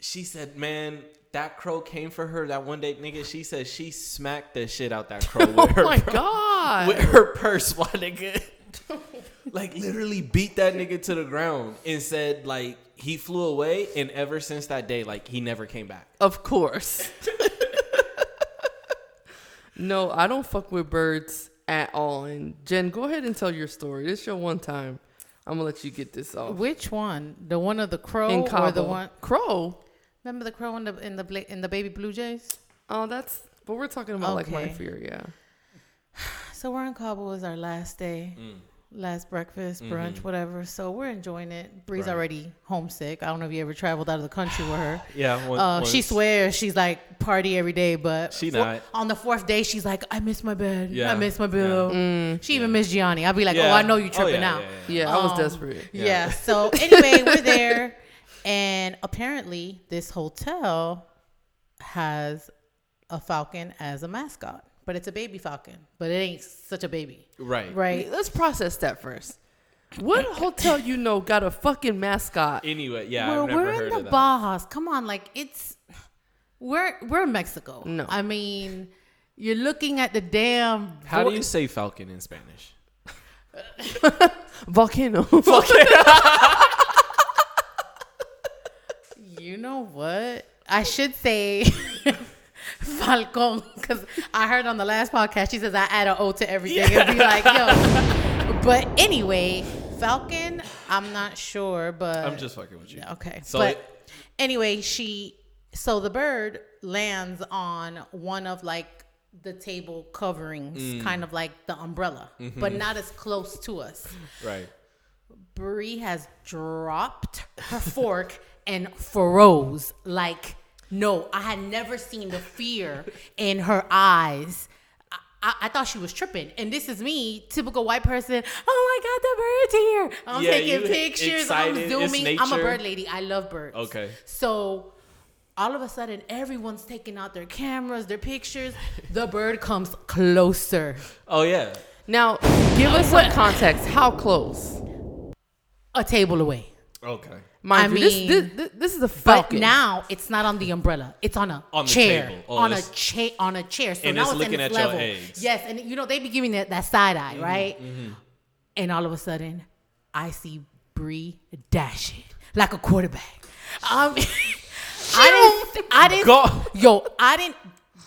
she said, man, that crow came for her that one day, nigga. She said she smacked the shit out that crow with oh her my pur- God. With her purse, my nigga. Like, literally beat that nigga to the ground and said, like, he flew away. And ever since that day, like, he never came back. Of course. No, I don't fuck with birds at all. And Jen, go ahead and tell your story. This is your one time. I'm gonna let you get this off. Which one? The one of the crow in Cabo. Or the one crow? Remember the crow in the in the in the baby blue jays? Oh, that's. But we're talking about okay. like my fear, yeah. So we're in Cabo. It was our last day, mm. last breakfast, mm-hmm. brunch, whatever. So we're enjoying it. Bree's right. already homesick. I don't know if you ever traveled out of the country with her. Yeah, one, uh, she swears she's like party every day, but she not. For, on the fourth day, she's like, I miss my bed. Yeah. I miss my bill. Yeah. Mm. She yeah. even missed Gianni. I'd be like, yeah. oh, I know you tripping oh, yeah, out. Yeah, yeah, yeah. yeah um, I was desperate. Yeah. yeah. So anyway, we're there, and apparently this hotel has a falcon as a mascot. But it's a baby falcon. But it ain't such a baby. Right. Right. Let's process that first. What hotel you know got a fucking mascot? Anyway, yeah. Well, I've never we're heard in the of that. Bajas. Come on, like it's we're we're in Mexico. No. I mean, you're looking at the damn How vo- do you say falcon in Spanish? Volcano. Volcano. You know what? I should say Falcon, because I heard on the last podcast she says I add an O to everything. Yeah. It'd be like, yo. But anyway, Falcon, I'm not sure, but I'm just fucking with you. Okay. So but it- anyway, she so the bird lands on one of like the table coverings, mm. kind of like the umbrella, mm-hmm. but not as close to us. Right. Bree has dropped her fork and froze like. No, I had never seen the fear in her eyes. I, I, I thought she was tripping. And this is me, typical white person. Oh, my God, the bird's here. I'm yeah, taking pictures. Excited. I'm zooming. I'm a bird lady. I love birds. Okay. So all of a sudden, everyone's taking out their cameras, their pictures. The bird comes closer. Oh, yeah. Now, give us some context. How close? A table away. Okay. Mind I you, mean, this, this, this is a falcon. But now it's not on the umbrella. It's on a on chair. The table. Oh, on a chair. On a chair. So and now it's, it's looking at level. Your eggs. Yes. And, you know, they be giving that, that side eye, mm-hmm, right? Mm-hmm. And all of a sudden, I see Bree dashing like a quarterback. Um, I didn't. I didn't. Yo, I didn't.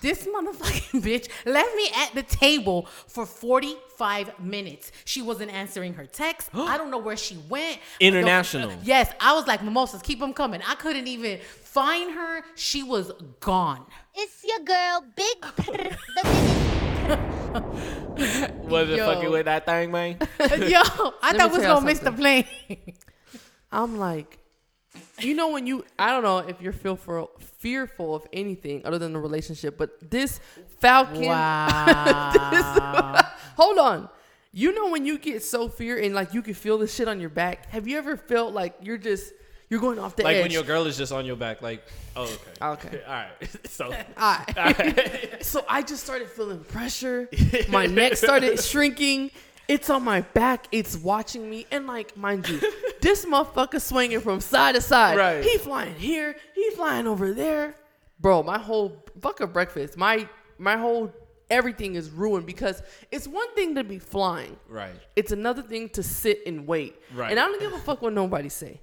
This motherfucking bitch left me at the table for forty-five minutes. She wasn't answering her text. I don't know where she went. International. I yes. I was like, mimosas, keep them coming. I couldn't even find her. She was gone. It's your girl, Big Pr- the biggest. Was it fucking with that thing, man? Yo, I thought we was going to miss the plane. I'm like, you know when you, I don't know if you're fearful, fearful of anything other than the relationship, but this Falcon. Wow. This, hold on. You know when you get so fear and like you can feel this shit on your back? Have you ever felt like you're just, you're going off the like edge? Like when your girl is just on your back, like, oh, okay. Okay. All right. So. All right. All right. So I just started feeling pressure. My neck started shrinking. It's on my back. It's watching me. And like, mind you, this motherfucker swinging from side to side. Right. He flying here. He flying over there. Bro, my whole fuck of breakfast. My my whole everything is ruined because it's one thing to be flying. Right. It's another thing to sit and wait. Right. And I don't give a fuck what nobody say.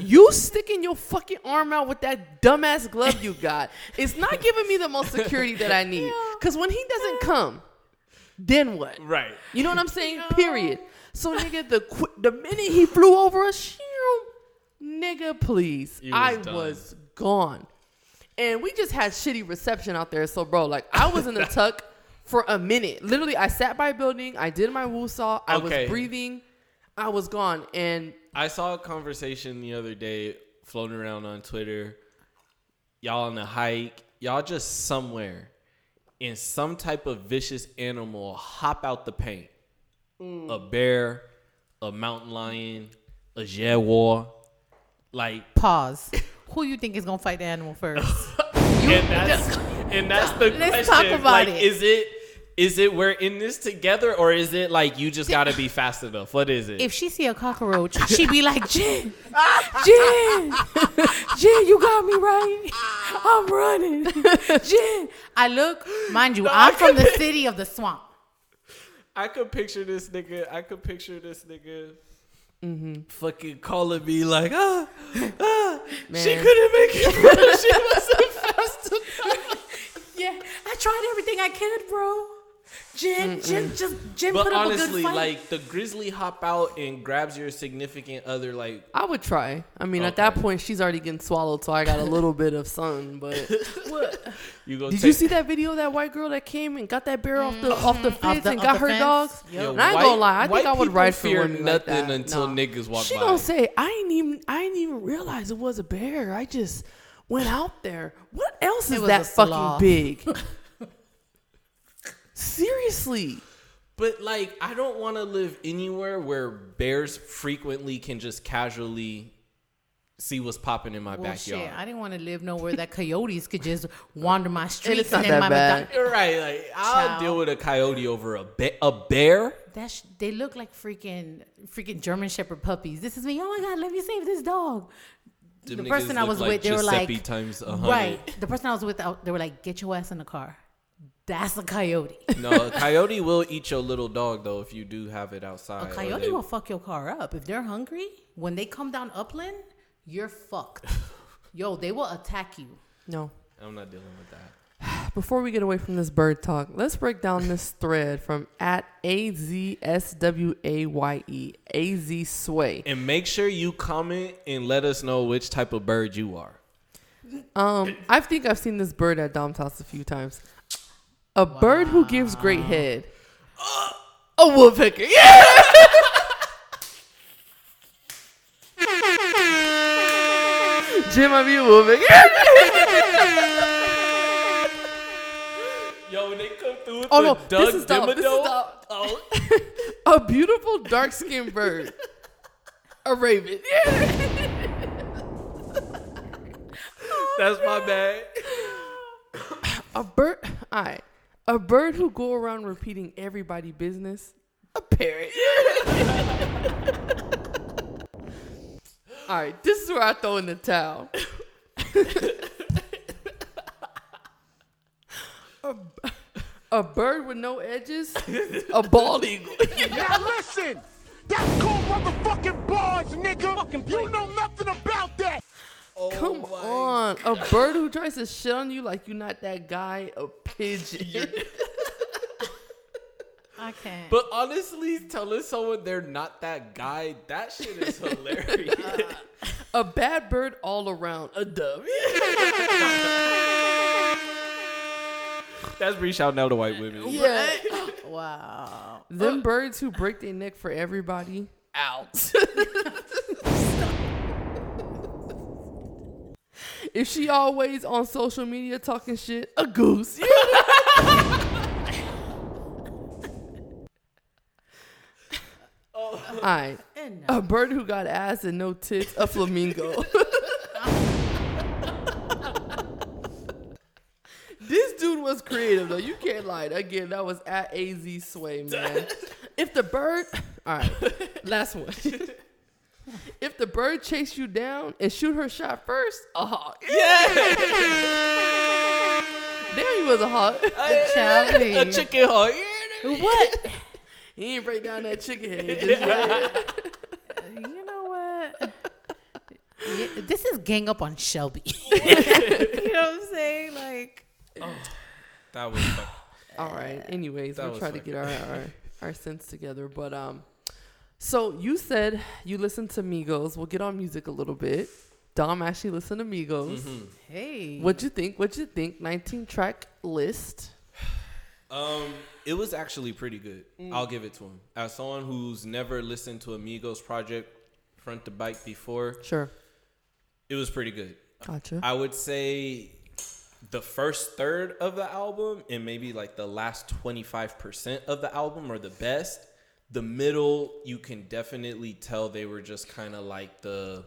You sticking your fucking arm out with that dumbass glove you got. It's not giving me the most security that I need. Because when he doesn't come, then what? Right. You know what I'm saying? No. Period. So, nigga, the qu- the minute he flew over us, nigga, please. Was I done. was gone. And we just had shitty reception out there. So, bro, like, I was in the tuck for a minute. Literally, I sat by a building. I did my woosaw. I okay. was breathing. I was gone. And I saw a conversation the other day floating around on Twitter. Y'all on a hike. Y'all just somewhere. And some type of vicious animal hop out the paint. Mm. A bear, a mountain lion, a jaguar. Like, pause. Who you think is gonna fight the animal first? You, and that's and that's the let's question. Let's talk about like, it. Is it is it we're in this together, or is it like you just gotta be fast enough? What is it? If she see a cockroach, she be like, Jen, Jen, Jen, you got me right. I'm running. Jen. I look, mind you, no, I'm from the city of the swamp. I could picture this nigga. I could picture this nigga mm-hmm. fucking calling me like, ah, ah. Man. She couldn't make it. She wasn't fast enough. Yeah, I tried everything I could, bro. Jen, Mm-mm. Jen, just Jen but put up honestly, a good fight. But honestly, like the grizzly hop out and grabs your significant other, like I would try. I mean, okay. At that point, she's already getting swallowed, so I got a little bit of sun. But what? You go Did take- you see that video of that white girl that came and got that bear mm-hmm. off the off the fence off the, and got her fence? dogs? Yep. Yo, and I ain't white, gonna lie, I think I would ride for women nothing like that. Until nah. niggas walk she by. She don't say I ain't even I didn't even realize it was a bear. I just went out there. What else it is that fucking big? Seriously. But like, I don't want to live anywhere where bears frequently can just casually see what's popping in my well, backyard. Shit, I didn't want to live nowhere that coyotes could just wander my streets and, and then my bad. You're right. Like, I'll Child. deal with a coyote over a be- a bear. That's they look like freaking freaking German Shepherd puppies. This is me. Oh my God, let me save this dog. Them the person I was like with, they Giuseppe were like, right. The person I was with, they were like, get your ass in the car. That's a coyote. No, a coyote will eat your little dog, though, if you do have it outside. A coyote they... will fuck your car up. If they're hungry, when they come down upland, you're fucked. Yo, they will attack you. No. I'm not dealing with that. Before we get away from this bird talk, let's break down this thread from at A Z S W A Y E, A Z Sway. And make sure you comment and let us know which type of bird you are. Um, I think I've seen this bird at Dom's house a few times. A wow. bird who gives great head. Uh, a woodpecker. Yeah! Jim, I be a woodpecker. Yo, when they come through with oh, no, Doug this Dimado. This is oh. A beautiful dark-skinned bird. A raven. That's my bad. A bird. All right. A bird who go around repeating everybody business. A parrot. All right, this is where I throw in the towel. a, a bird with no edges. A bald eagle. Now listen, that's called motherfucking bars, nigga. Fucking you know nothing about that. Oh Come on. God. A bird who tries to shit on you like you're not that guy, a pigeon. I can't. But honestly, telling someone they're not that guy, that shit is hilarious. Uh, a bad bird all around. A dove. That's me shouting out to white women. Yeah. Wow. Them uh, birds who break their neck for everybody, out. If she always on social media talking shit, a goose. All right. A bird who got ass and no tits, a flamingo. This dude was creative, though. You can't lie. Again, that was at A Z Sway, man. If the bird... All right. Last one. If the bird chase you down and shoot her shot first, a hawk. Yeah. There he was, a hawk. A, a chicken hawk. What? He ain't break down that chicken head. Yeah. You know what? Yeah, this is gang up on Shelby. You know what I'm saying? Like, oh, that was funny. All right. Anyways, that we'll try funny. to get our, our our sense together. But um, so you said you listened to Migos. We'll get on music a little bit. Dom actually listened to Migos. Mm-hmm. Hey, what'd you think? What'd you think? nineteen track list. Um, it was actually pretty good. Mm. I'll give it to him. As someone who's never listened to a Migos project front to back before, sure, it was pretty good. Gotcha. I would say the first third of the album and maybe like the last twenty-five percent of the album are the best. The middle, you can definitely tell they were just kind of like the...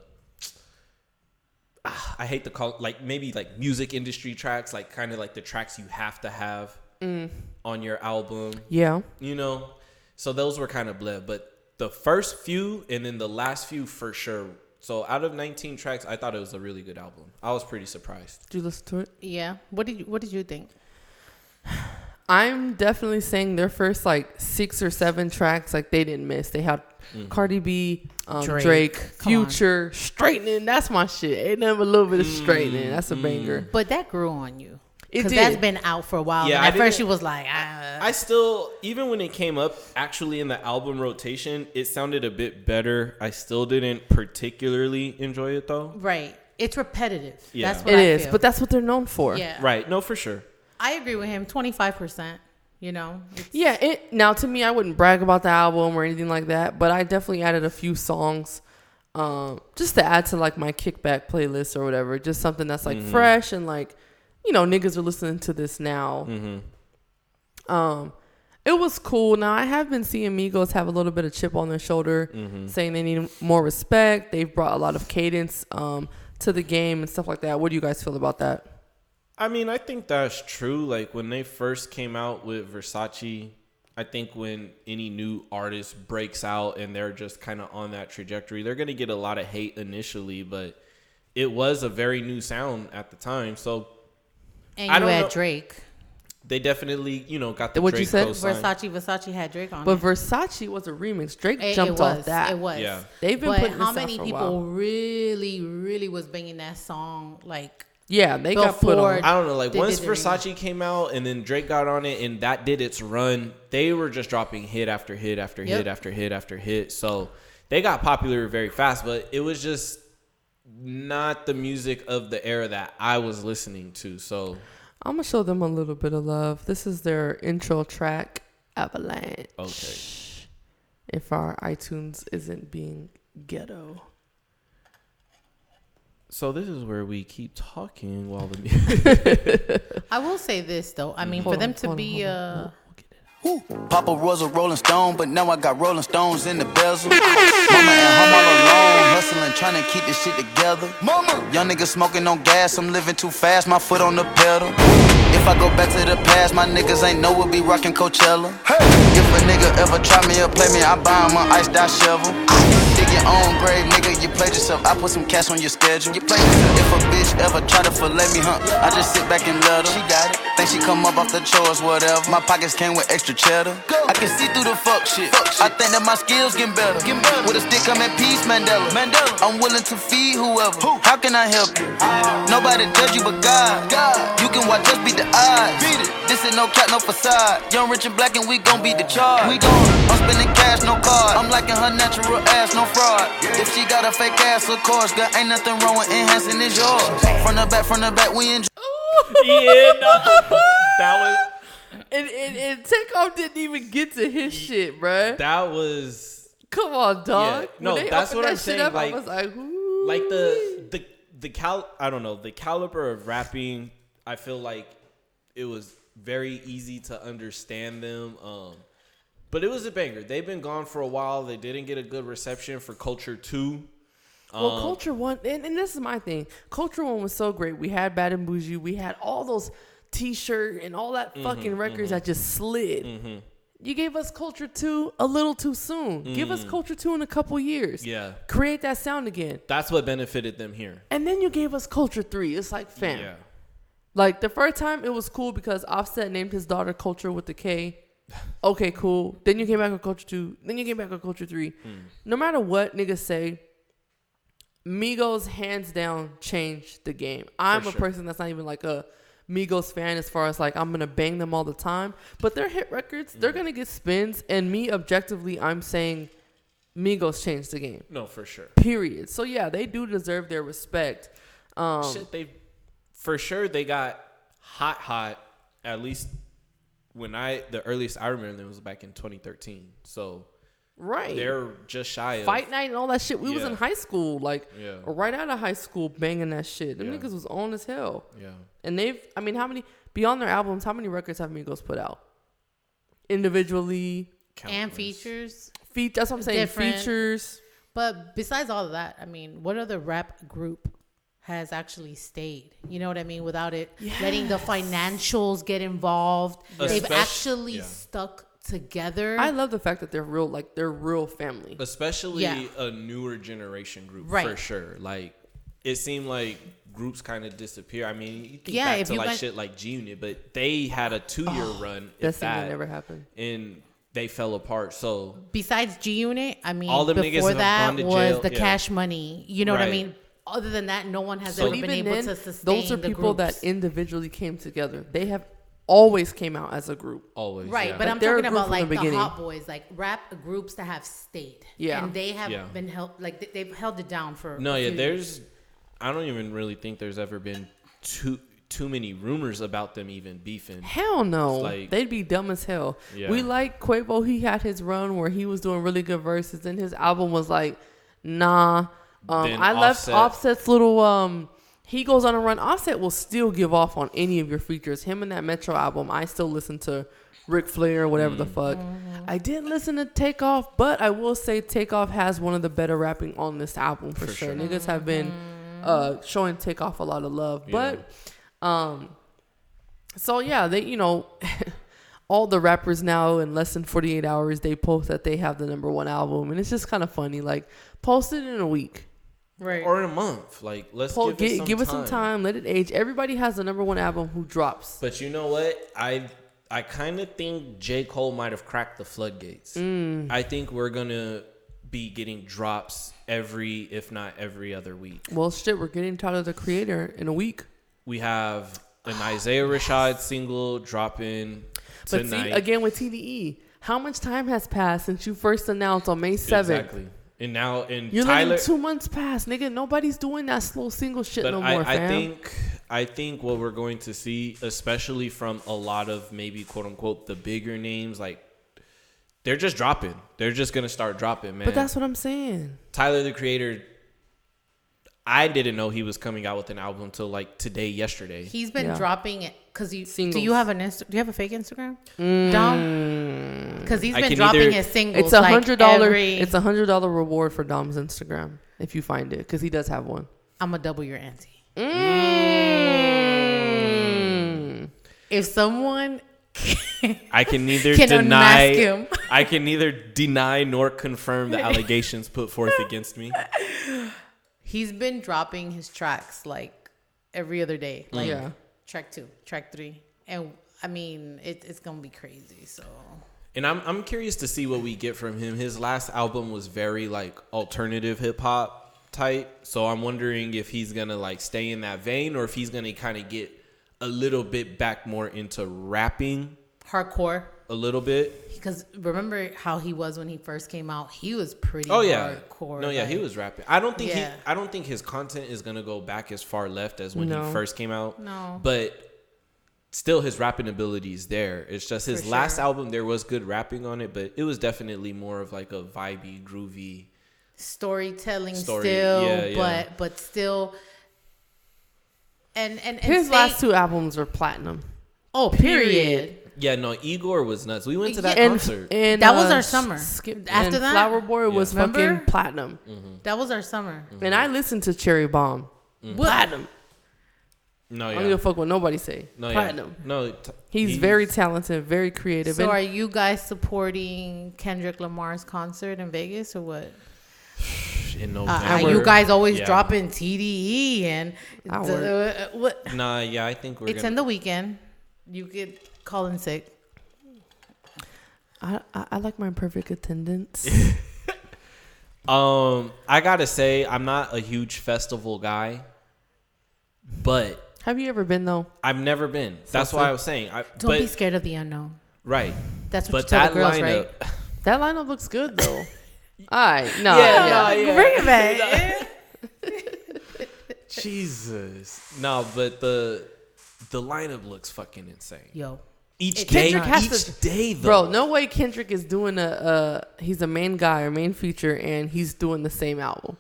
Ah, I hate to call it, like maybe like music industry tracks, like kind of like the tracks you have to have. Mm. On your album. Yeah. You know, so those were kind of bleh, but the first few and then the last few for sure. So out of nineteen tracks, I thought it was a really good album. I was pretty surprised. Did you listen to it? Yeah. What did you, what did you think? I'm definitely saying their first like six or seven tracks, like they didn't miss. They had mm. Cardi B, um, Drake, Drake Future, on. Straightening. That's my shit. Ain't never a little bit of straightening. That's a mm. banger. But that grew on you. Because that's been out for a while. Yeah, and at first she was like, ah. I still, even when it came up, actually in the album rotation, it sounded a bit better. I still didn't particularly enjoy it, though. Right. It's repetitive. Yeah. That's what it I is, feel. But that's what they're known for. Yeah. Right. No, for sure. I agree with him. twenty-five percent, you know. Yeah. It, now, to me, I wouldn't brag about the album or anything like that, but I definitely added a few songs um, just to add to, like, my kickback playlist or whatever. Just something that's, like, mm-hmm. fresh and, like, you know, niggas are listening to this now. Mm-hmm. Um, it was cool. Now, I have been seeing Migos have a little bit of chip on their shoulder, mm-hmm. saying they need more respect. They've brought a lot of cadence um, to the game and stuff like that. What do you guys feel about that? I mean, I think that's true. Like, when they first came out with Versace, I think when any new artist breaks out and they're just kind of on that trajectory, they're going to get a lot of hate initially, but it was a very new sound at the time. So... And you I don't had know. Drake. They definitely, you know, got the what Drake you said? Versace, Versace had Drake on but it. But Versace was a remix. Drake it, jumped it was, off that. It was. Yeah. They've been but putting how many for people a while. really, really was banging that song? Like, yeah, they got put on. I don't know. Like, once Versace came out and then Drake got on it and that did its run, they were just dropping hit after hit after yep. hit after hit after hit. So they got popular very fast, but it was just not the music of the era that I was listening to. So I'm gonna show them a little bit of love. This is their intro track, Avalanche. Okay. If our iTunes isn't being ghetto. So this is where we keep talking while the music. I will say this though. I mean, hold for them on, to be on, uh. On. Ooh. Papa was a rolling stone, but now I got rolling stones in the bezel. Mama at home all alone, hustling, trying to keep this shit together. Mama, young nigga smoking on gas, I'm living too fast, my foot on the pedal. If I go back to the past, my niggas ain't know we'll be rocking Coachella. Hey. If a nigga ever try me or play me, I buy him an iced out shovel. Dig your own grave, nigga, you played yourself, I put some cash on your schedule. You if a bitch ever try to fillet me, huh, I just sit back and let her. She got it. Think she come up off the chores, whatever. My pockets came with extra cheddar. I can see through the fuck shit. Fuck shit. I think that my skills getting better. Get better. With a dick, I'm at peace, Mandela. Mandela. I'm willing to feed whoever. Who? How can I help you? I Nobody judge you but God. God. You can watch us beat the odds. Beat it. This ain't no cat, no facade. Young, rich, and black, and we gon' beat the charge. We gon' I'm spending cash, no card. I'm liking her natural ass, no fraud. Yeah. If she got a fake ass, of course. Girl, ain't nothing wrong with enhancing his yours. From the back, from the back, we enjoy. Yeah, no. That was and, and and Takeoff didn't even get to his shit, bruh. That was come on, dog. Yeah. No, that's what that I'm saying. Up, like, I was like, Ooh. like the the the cal. I don't know the caliber of rapping. I feel like it was very easy to understand them. Um, but it was a banger. They've been gone for a while. They didn't get a good reception for Culture two. Well, um, Culture One, and, and this is my thing. Culture One was so great. We had Bad and Bougie. We had all those T-shirt and all that mm-hmm, fucking records mm-hmm. that just slid. Mm-hmm. You gave us Culture Two a little too soon. Mm. Give us Culture Two in a couple years. Yeah, create that sound again. That's what benefited them here. And then you gave us Culture Three. It's like, fam, yeah. Like the first time it was cool because Offset named his daughter Culture with the K. Okay, cool. Then you came back on Culture Two. Then you came back on Culture Three. Mm. No matter what niggas say. Migos, hands down, changed the game. I'm sure. a person that's not even like a Migos fan as far as like I'm going to bang them all the time. But their hit records, mm. they're going to get spins. And me, objectively, I'm saying Migos changed the game. No, for sure. Period. So, yeah, they do deserve their respect. Um, Shit, they for sure they got hot, hot, at least when I, the earliest I remember them was back in twenty thirteen. So... Right. They're just shy of Fight Night and all that shit. We yeah. was in high school, like yeah. right out of high school, banging that shit. Them yeah. niggas was on as hell. Yeah. And they've, I mean, how many, beyond their albums, how many records have Migos put out? Individually. Countless. And features. Fe- that's what I'm saying. Different. Features. But besides all of that, I mean, what other rap group has actually stayed? You know what I mean? Without it yes. letting the financials get involved. Yes. They've Espec- actually yeah. stuck together. I love the fact that they're real, like they're real family. Especially yeah. a newer generation group, right. for sure. Like it seemed like groups kind of disappear. I mean, you think yeah, back to like went... shit like G-Unit, but they had a two-year oh, run. Best thing that never happened, and they fell apart. So besides G-Unit, I mean, all before that was jail. the yeah. Cash Money. You know right. what I mean? Other than that, no one has so ever been able then, to sustain. Those are the people groups. that individually came together. They have. Always came out as a group. Always. Right. Yeah. But like I'm talking about like the, the Hot Boys, like rap groups that have stayed. Yeah. And they have yeah. been held, like they've held it down for. No, yeah. There's, years. I don't even really think there's ever been too too many rumors about them even beefing. Hell no. Like, they'd be dumb as hell. Yeah. We like Quavo. He had his run where he was doing really good verses and his album was like, nah. Um, I left Offset's little, um, he goes on a run. Offset will still give off on any of your features. Him and that Metro album, I still listen to Ric Flair, whatever mm. the fuck. Mm-hmm. I didn't listen to Takeoff, but I will say Takeoff has one of the better rapping on this album for, for sure. sure. Mm-hmm. Niggas have been uh, showing Takeoff a lot of love. Yeah. But, um, so yeah, they, you know, all the rappers now in less than forty-eight hours, they post that they have the number one album. And it's just kind of funny. Like, post it in a week. Right. Or in a month. Like, let's Paul, give, get, it some give time. it some time. Let it age. Everybody has the number one album who drops. But you know what? I I kind of think J. Cole might have cracked the floodgates. Mm. I think we're going to be getting drops every, if not every other week. Well, shit, we're getting Tyler, the Creator, in a week. We have an Isaiah Rashad single dropping but tonight. But see, again with T D E, how much time has passed since you first announced on May seventh? Exactly. And now, and you're Tyler, letting two months pass, nigga. Nobody's doing that slow single shit but no I, more, fam. I think, I think what we're going to see, especially from a lot of maybe quote unquote the bigger names, like they're just dropping. They're just gonna start dropping, man. But that's what I'm saying. Tyler, the Creator. I didn't know he was coming out with an album till like today, yesterday. He's been yeah. dropping it because you. Singles. Do you have an Insta- Do you have a fake Instagram? Mm. Dom, because he's been dropping either, his singles. It's a hundred dollar. Like every... It's a hundred dollar reward for Dom's Instagram if you find it, because he does have one. I'm gonna double your ante. Mm. Mm. If someone, I can neither can deny. Him. I can neither deny nor confirm the allegations put forth against me. He's been dropping his tracks like every other day. Like yeah. track two, track three. And I mean, it, it's going to be crazy. So And I'm I'm curious to see what we get from him. His last album was very like alternative hip hop type. So I'm wondering if he's going to like stay in that vein or if he's going to kind of get a little bit back more into rapping. Hardcore. A little bit. Because remember how he was when he first came out? He was pretty oh, yeah. hardcore. No, yeah, like, he was rapping. I don't think yeah. he, I don't think his content is going to go back as far left as when no. he first came out. No. But still his rapping ability is there. It's just his For last sure. album, there was good rapping on it, but it was definitely more of like a vibey, groovy storytelling story. still, yeah, yeah. but but still. And and, and his say, last two albums were platinum. Oh, period. period. Yeah, no, Igor was nuts. We went to that and, concert. And, that uh, was our summer. Skip, After that, Flower Boy yeah. was Remember? fucking platinum. Mm-hmm. That was our summer. Mm-hmm. And I listened to Cherry Bomb. Mm-hmm. Platinum. No, yeah. I don't give a fuck what nobody say. No, Platinum. Yeah. No, t- he's, he's very talented, very creative. So, and are you guys supporting Kendrick Lamar's concert in Vegas or what? In November, uh, you guys always yeah. dropping T D E and the, uh, what? Nah, yeah, I think we're. It's gonna... in the weekend. You could call in sick. I, I I like my perfect attendance. um, I gotta say, I'm not a huge festival guy, but. Have you ever been though? I've never been. So, That's so why I was saying. I, don't but, be scared of the unknown. Right. That's what but you tell the girls, lineup, right? That lineup looks good though. All right. No. Yeah. yeah, no, yeah. Bring it back. Jesus. No, but the the lineup looks fucking insane. Yo. Each it, day. Kendrick has each to, day though. Bro, no way Kendrick is doing a, a he's a main guy or main feature and he's doing the same album.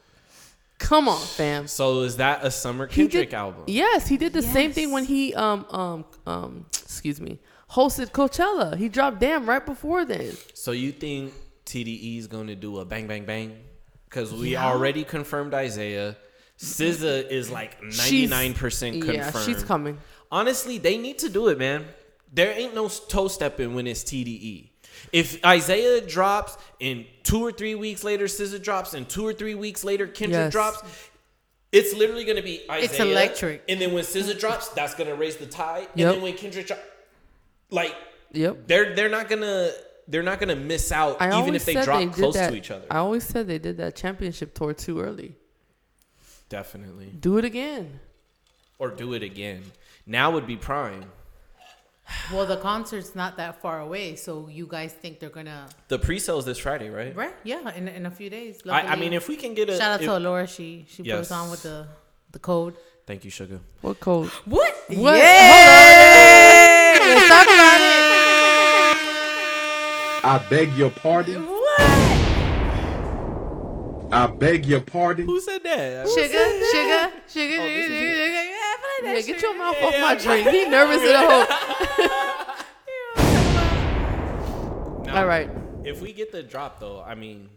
Come on, fam. So is that a summer Kendrick did, album? Yes, he did the yes. same thing when he um um um excuse me hosted Coachella. He dropped Damn right before then. So you think T D E is going to do a bang bang bang? Because we yeah. already confirmed Isaiah. S Z A is like ninety nine percent confirmed. Yeah, she's coming. Honestly, they need to do it, man. There ain't no toe stepping when it's T D E. If Isaiah drops and two or three weeks later, S Z A drops and two or three weeks later, Kendrick yes. drops, it's literally going to be Isaiah. It's electric. And then when S Z A drops, that's going to raise the tide. Yep. And then when Kendrick drops, like, yep. they're they're not going to they're not going to miss out I even if they drop they close that, to each other. I always said they did that championship tour too early. Definitely. Do it again. Or do it again. Now would be prime. Well, the concert's not that far away, so you guys think they're gonna the pre-sales this Friday, right? Right, yeah, in in a few days. I, I mean, if we can get a shout out if, to Laura, she she yes. puts on with the the code. Thank you, sugar. What code? What? What? Yeah. Hold on. Let's talk about it. I beg your pardon. What? I beg your pardon. Who said that? Who sugar, said that? sugar, sugar, oh, sugar, sugar, sugar, sugar. Yeah, get sugar. your mouth yeah, off yeah, my drink. He nervous at all. All right. If we get the drop, though, I mean,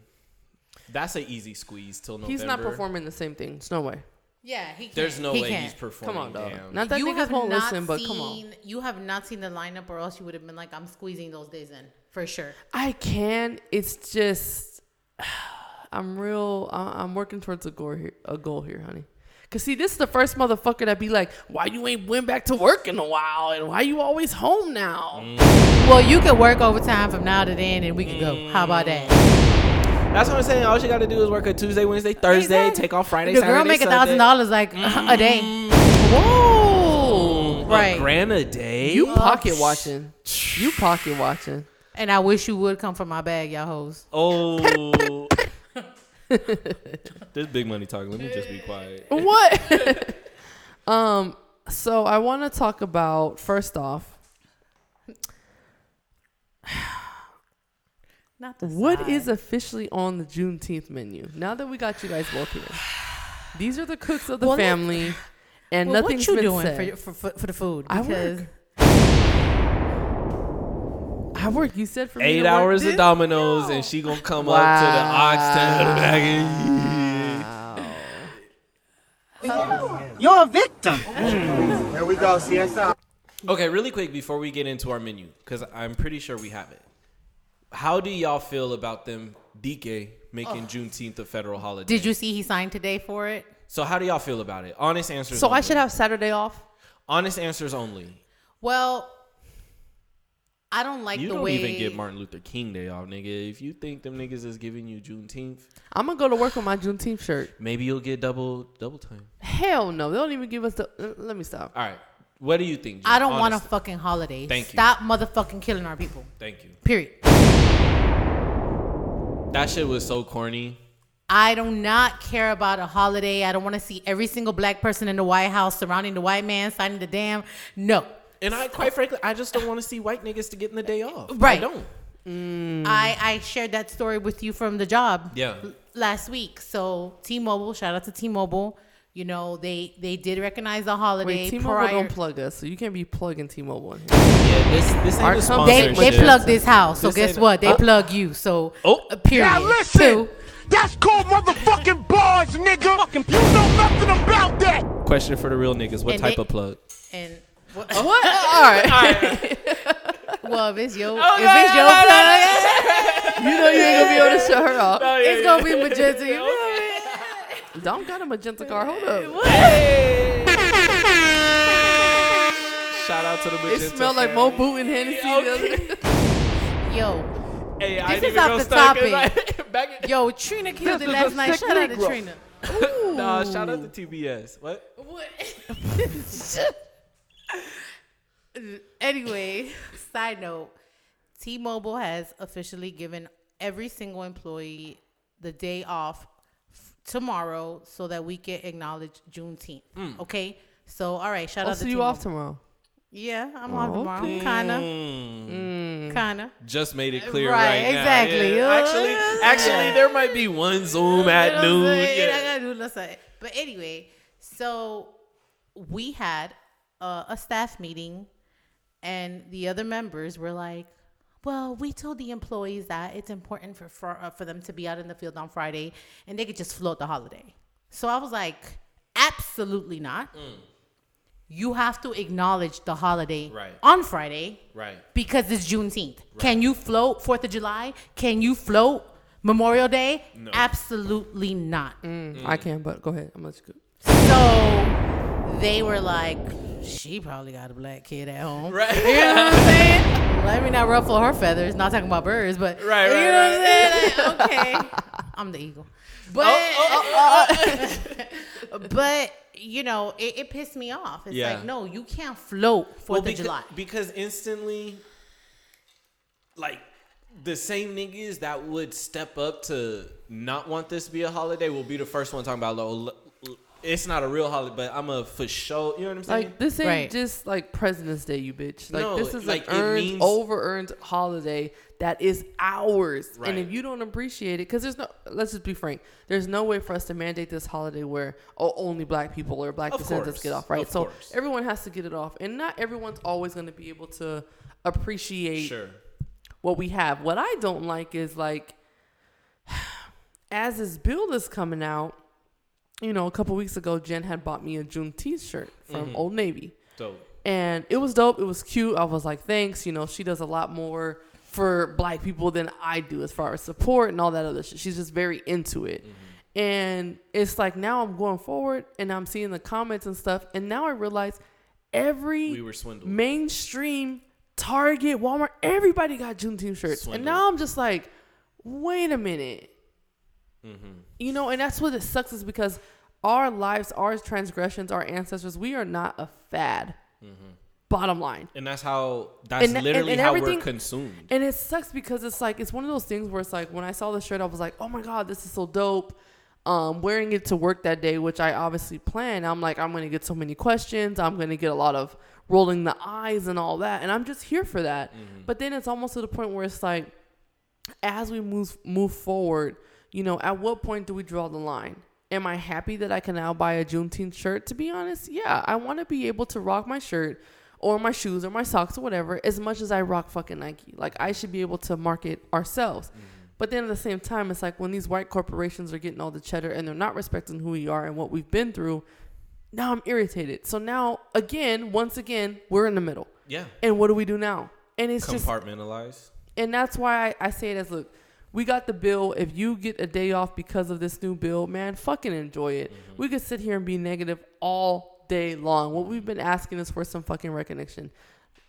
that's an easy squeeze till November. He's not performing the same thing. There's no way. Yeah, he can't. There's no he way can't. he's performing. Come on, dog. Damn. Not that you niggas won't listen, seen, but come on. You have not seen the lineup, or else you would have been like, I'm squeezing those days in for sure. I can. It's just. I'm real. I'm working towards a goal here, a goal here, honey. Cause see, this is the first motherfucker that be like, "Why you ain't went back to work in a while, and why you always home now?" Mm. Well, you can work overtime from now to then, and we can mm. go. How about that? That's what I'm saying. All you got to do is work a Tuesday, Wednesday, Thursday, exactly. take off Friday, the Saturday, Sunday. The girl make a thousand dollars like mm. a day. Whoa, right? A grand a day. You pocket watching. You pocket watching. And I wish you would come from my bag, y'all hoes. Oh. This big money talk. Let me just be quiet. What? um. So I want to talk about first off. Not the what side. is officially on the Juneteenth menu now that we got you guys both here. These are the cooks of the well, family, like, and well, nothing's been said. What you doing for, your, for for for the food? Because I work. I work. You said for me eight to hours work. of Domino's, no. and she gonna come wow. up to the oxtail bag. Wow. You're a victim. Mm. There we go. C S I. Okay, really quick before we get into our menu, because I'm pretty sure we have it. How do y'all feel about them D K making oh. Juneteenth a federal holiday? Did you see he signed today for it? So how do y'all feel about it? Honest answers. So only. I should have Saturday off. Honest answers only. Well. I don't like you the don't way... You don't even get Martin Luther King Day off, nigga. If you think them niggas is giving you Juneteenth... I'm going to go to work with my Juneteenth shirt. Maybe you'll get double double time. Hell no. They don't even give us the... Uh, let me stop. All right. What do you think, Jen? I don't Honestly. want a fucking holiday. Thank you. Stop motherfucking killing our people. Thank you. Period. That shit was so corny. I do not care about a holiday. I don't want to see every single black person in the White House surrounding the white man, signing the damn... No. And I, quite frankly, I just don't want to see white niggas to get in the day off. Right. I don't. Mm. I, I shared that story with you from the job yeah. l- last week. So T-Mobile, shout out to T-Mobile. You know, they, they did recognize the holiday. Wait, T-Mobile prior. Don't plug us, so you can't be plugging T-Mobile in here. Yeah, this, this ain't a sponsorship. They, they plug this house, so this guess what? They uh, plug you, so oh. period. Now listen, Two. That's called motherfucking bars, nigga. Fucking you know nothing about that. Question for the real niggas, what and type they, of plug? And... What? Oh, what? All right. All right. Well, if it's your, oh, if yeah, it's your yeah, plug, yeah, yeah. you know you ain't gonna be able to shut her off. No, yeah, it's yeah. gonna be magenta. You know it. Don't got a magenta car. Hold up. What? Shout out to the magenta. It smelled like Mo Boot and Hennessy. Okay. Yo. Hey, I this is off the topic. Like, back in- Yo, Trina killed it last night. Shout out to rough. Trina. Nah, shout out to T B S. What? What? Anyway, side note, T-Mobile has officially given every single employee the day off f- tomorrow so that we can acknowledge Juneteenth. Mm. Okay? So, all right, shout oh, out so to T-Mobile. I'll see you off tomorrow. Yeah, I'm oh, off tomorrow. Okay. Kind of. Mm. Kind of. Just made it clear right, right exactly. now. Yeah. Actually, yeah. actually, there might be one Zoom at noon. Yeah. But anyway, so we had... Uh, a staff meeting, and the other members were like, well, we told the employees that it's important for for, uh, for them to be out in the field on Friday and they could just float the holiday. So I was like, absolutely not. Mm. You have to acknowledge the holiday right. on Friday right. because it's Juneteenth. Right. Can you float fourth of July? Can you float Memorial Day? No. Absolutely not. Mm, mm. I can, but go ahead. I'm going to let you go. So they were like... She probably got a black kid at home. Right. You know what I'm saying? Let me not ruffle her feathers. Not talking about birds, but right, you right, know right. what I'm saying? Like, okay. I'm the eagle. But oh, oh, oh, oh. But you know, it, it pissed me off. It's yeah. like, no, you can't float Fourth well, of because, July. Because instantly, like the same niggas that would step up to not want this to be a holiday will be the first one talking about low. It's not a real holiday, but I'm a for sure. You know what I'm saying? Like, this ain't right. just like President's Day, you bitch. Like, no, this is like an earned, means... over-earned holiday that is ours. Right. And if you don't appreciate it, because there's no, let's just be frank, there's no way for us to mandate this holiday where oh, only black people or black descendants get off, right? Of so course. Everyone has to get it off. And not everyone's always going to be able to appreciate sure. what we have. What I don't like is like, as this bill is coming out, you know, a couple weeks ago, Jen had bought me a Juneteenth shirt from mm-hmm. Old Navy. Dope. And it was dope. It was cute. I was like, thanks. You know, she does a lot more for black people than I do as far as support and all that other shit. She's just very into it. Mm-hmm. And it's like now I'm going forward and I'm seeing the comments and stuff. And now I realize every we were swindled. Mainstream, Target, Walmart, everybody got Juneteenth shirts. Swindled. And now I'm just like, wait a minute. Mm-hmm. You know, and that's what it sucks is because our lives, our transgressions, our ancestors, we are not a fad. Mm-hmm. Bottom line. And that's how, that's and, literally and, and how we're consumed. And it sucks because it's like, it's one of those things where it's like, when I saw the shirt, I was like, oh my God, this is so dope. Um, wearing it to work that day, which I obviously planned. I'm like, I'm going to get so many questions. I'm going to get a lot of rolling the eyes and all that. And I'm just here for that. Mm-hmm. But then it's almost to the point where it's like, as we move move forward, you know, at what point do we draw the line? Am I happy that I can now buy a Juneteenth shirt? To be honest, yeah. I want to be able to rock my shirt or my shoes or my socks or whatever as much as I rock fucking Nike. Like, I should be able to market ourselves. Mm-hmm. But then at the same time, it's like when these white corporations are getting all the cheddar and they're not respecting who we are and what we've been through, now I'm irritated. So now, again, once again, we're in the middle. Yeah. And what do we do now? And it's just... compartmentalize. And that's why I, I say it as, look, we got the bill. If you get a day off because of this new bill, man, fucking enjoy it. Mm-hmm. We could sit here and be negative all day long. What we've been asking is for some fucking recognition.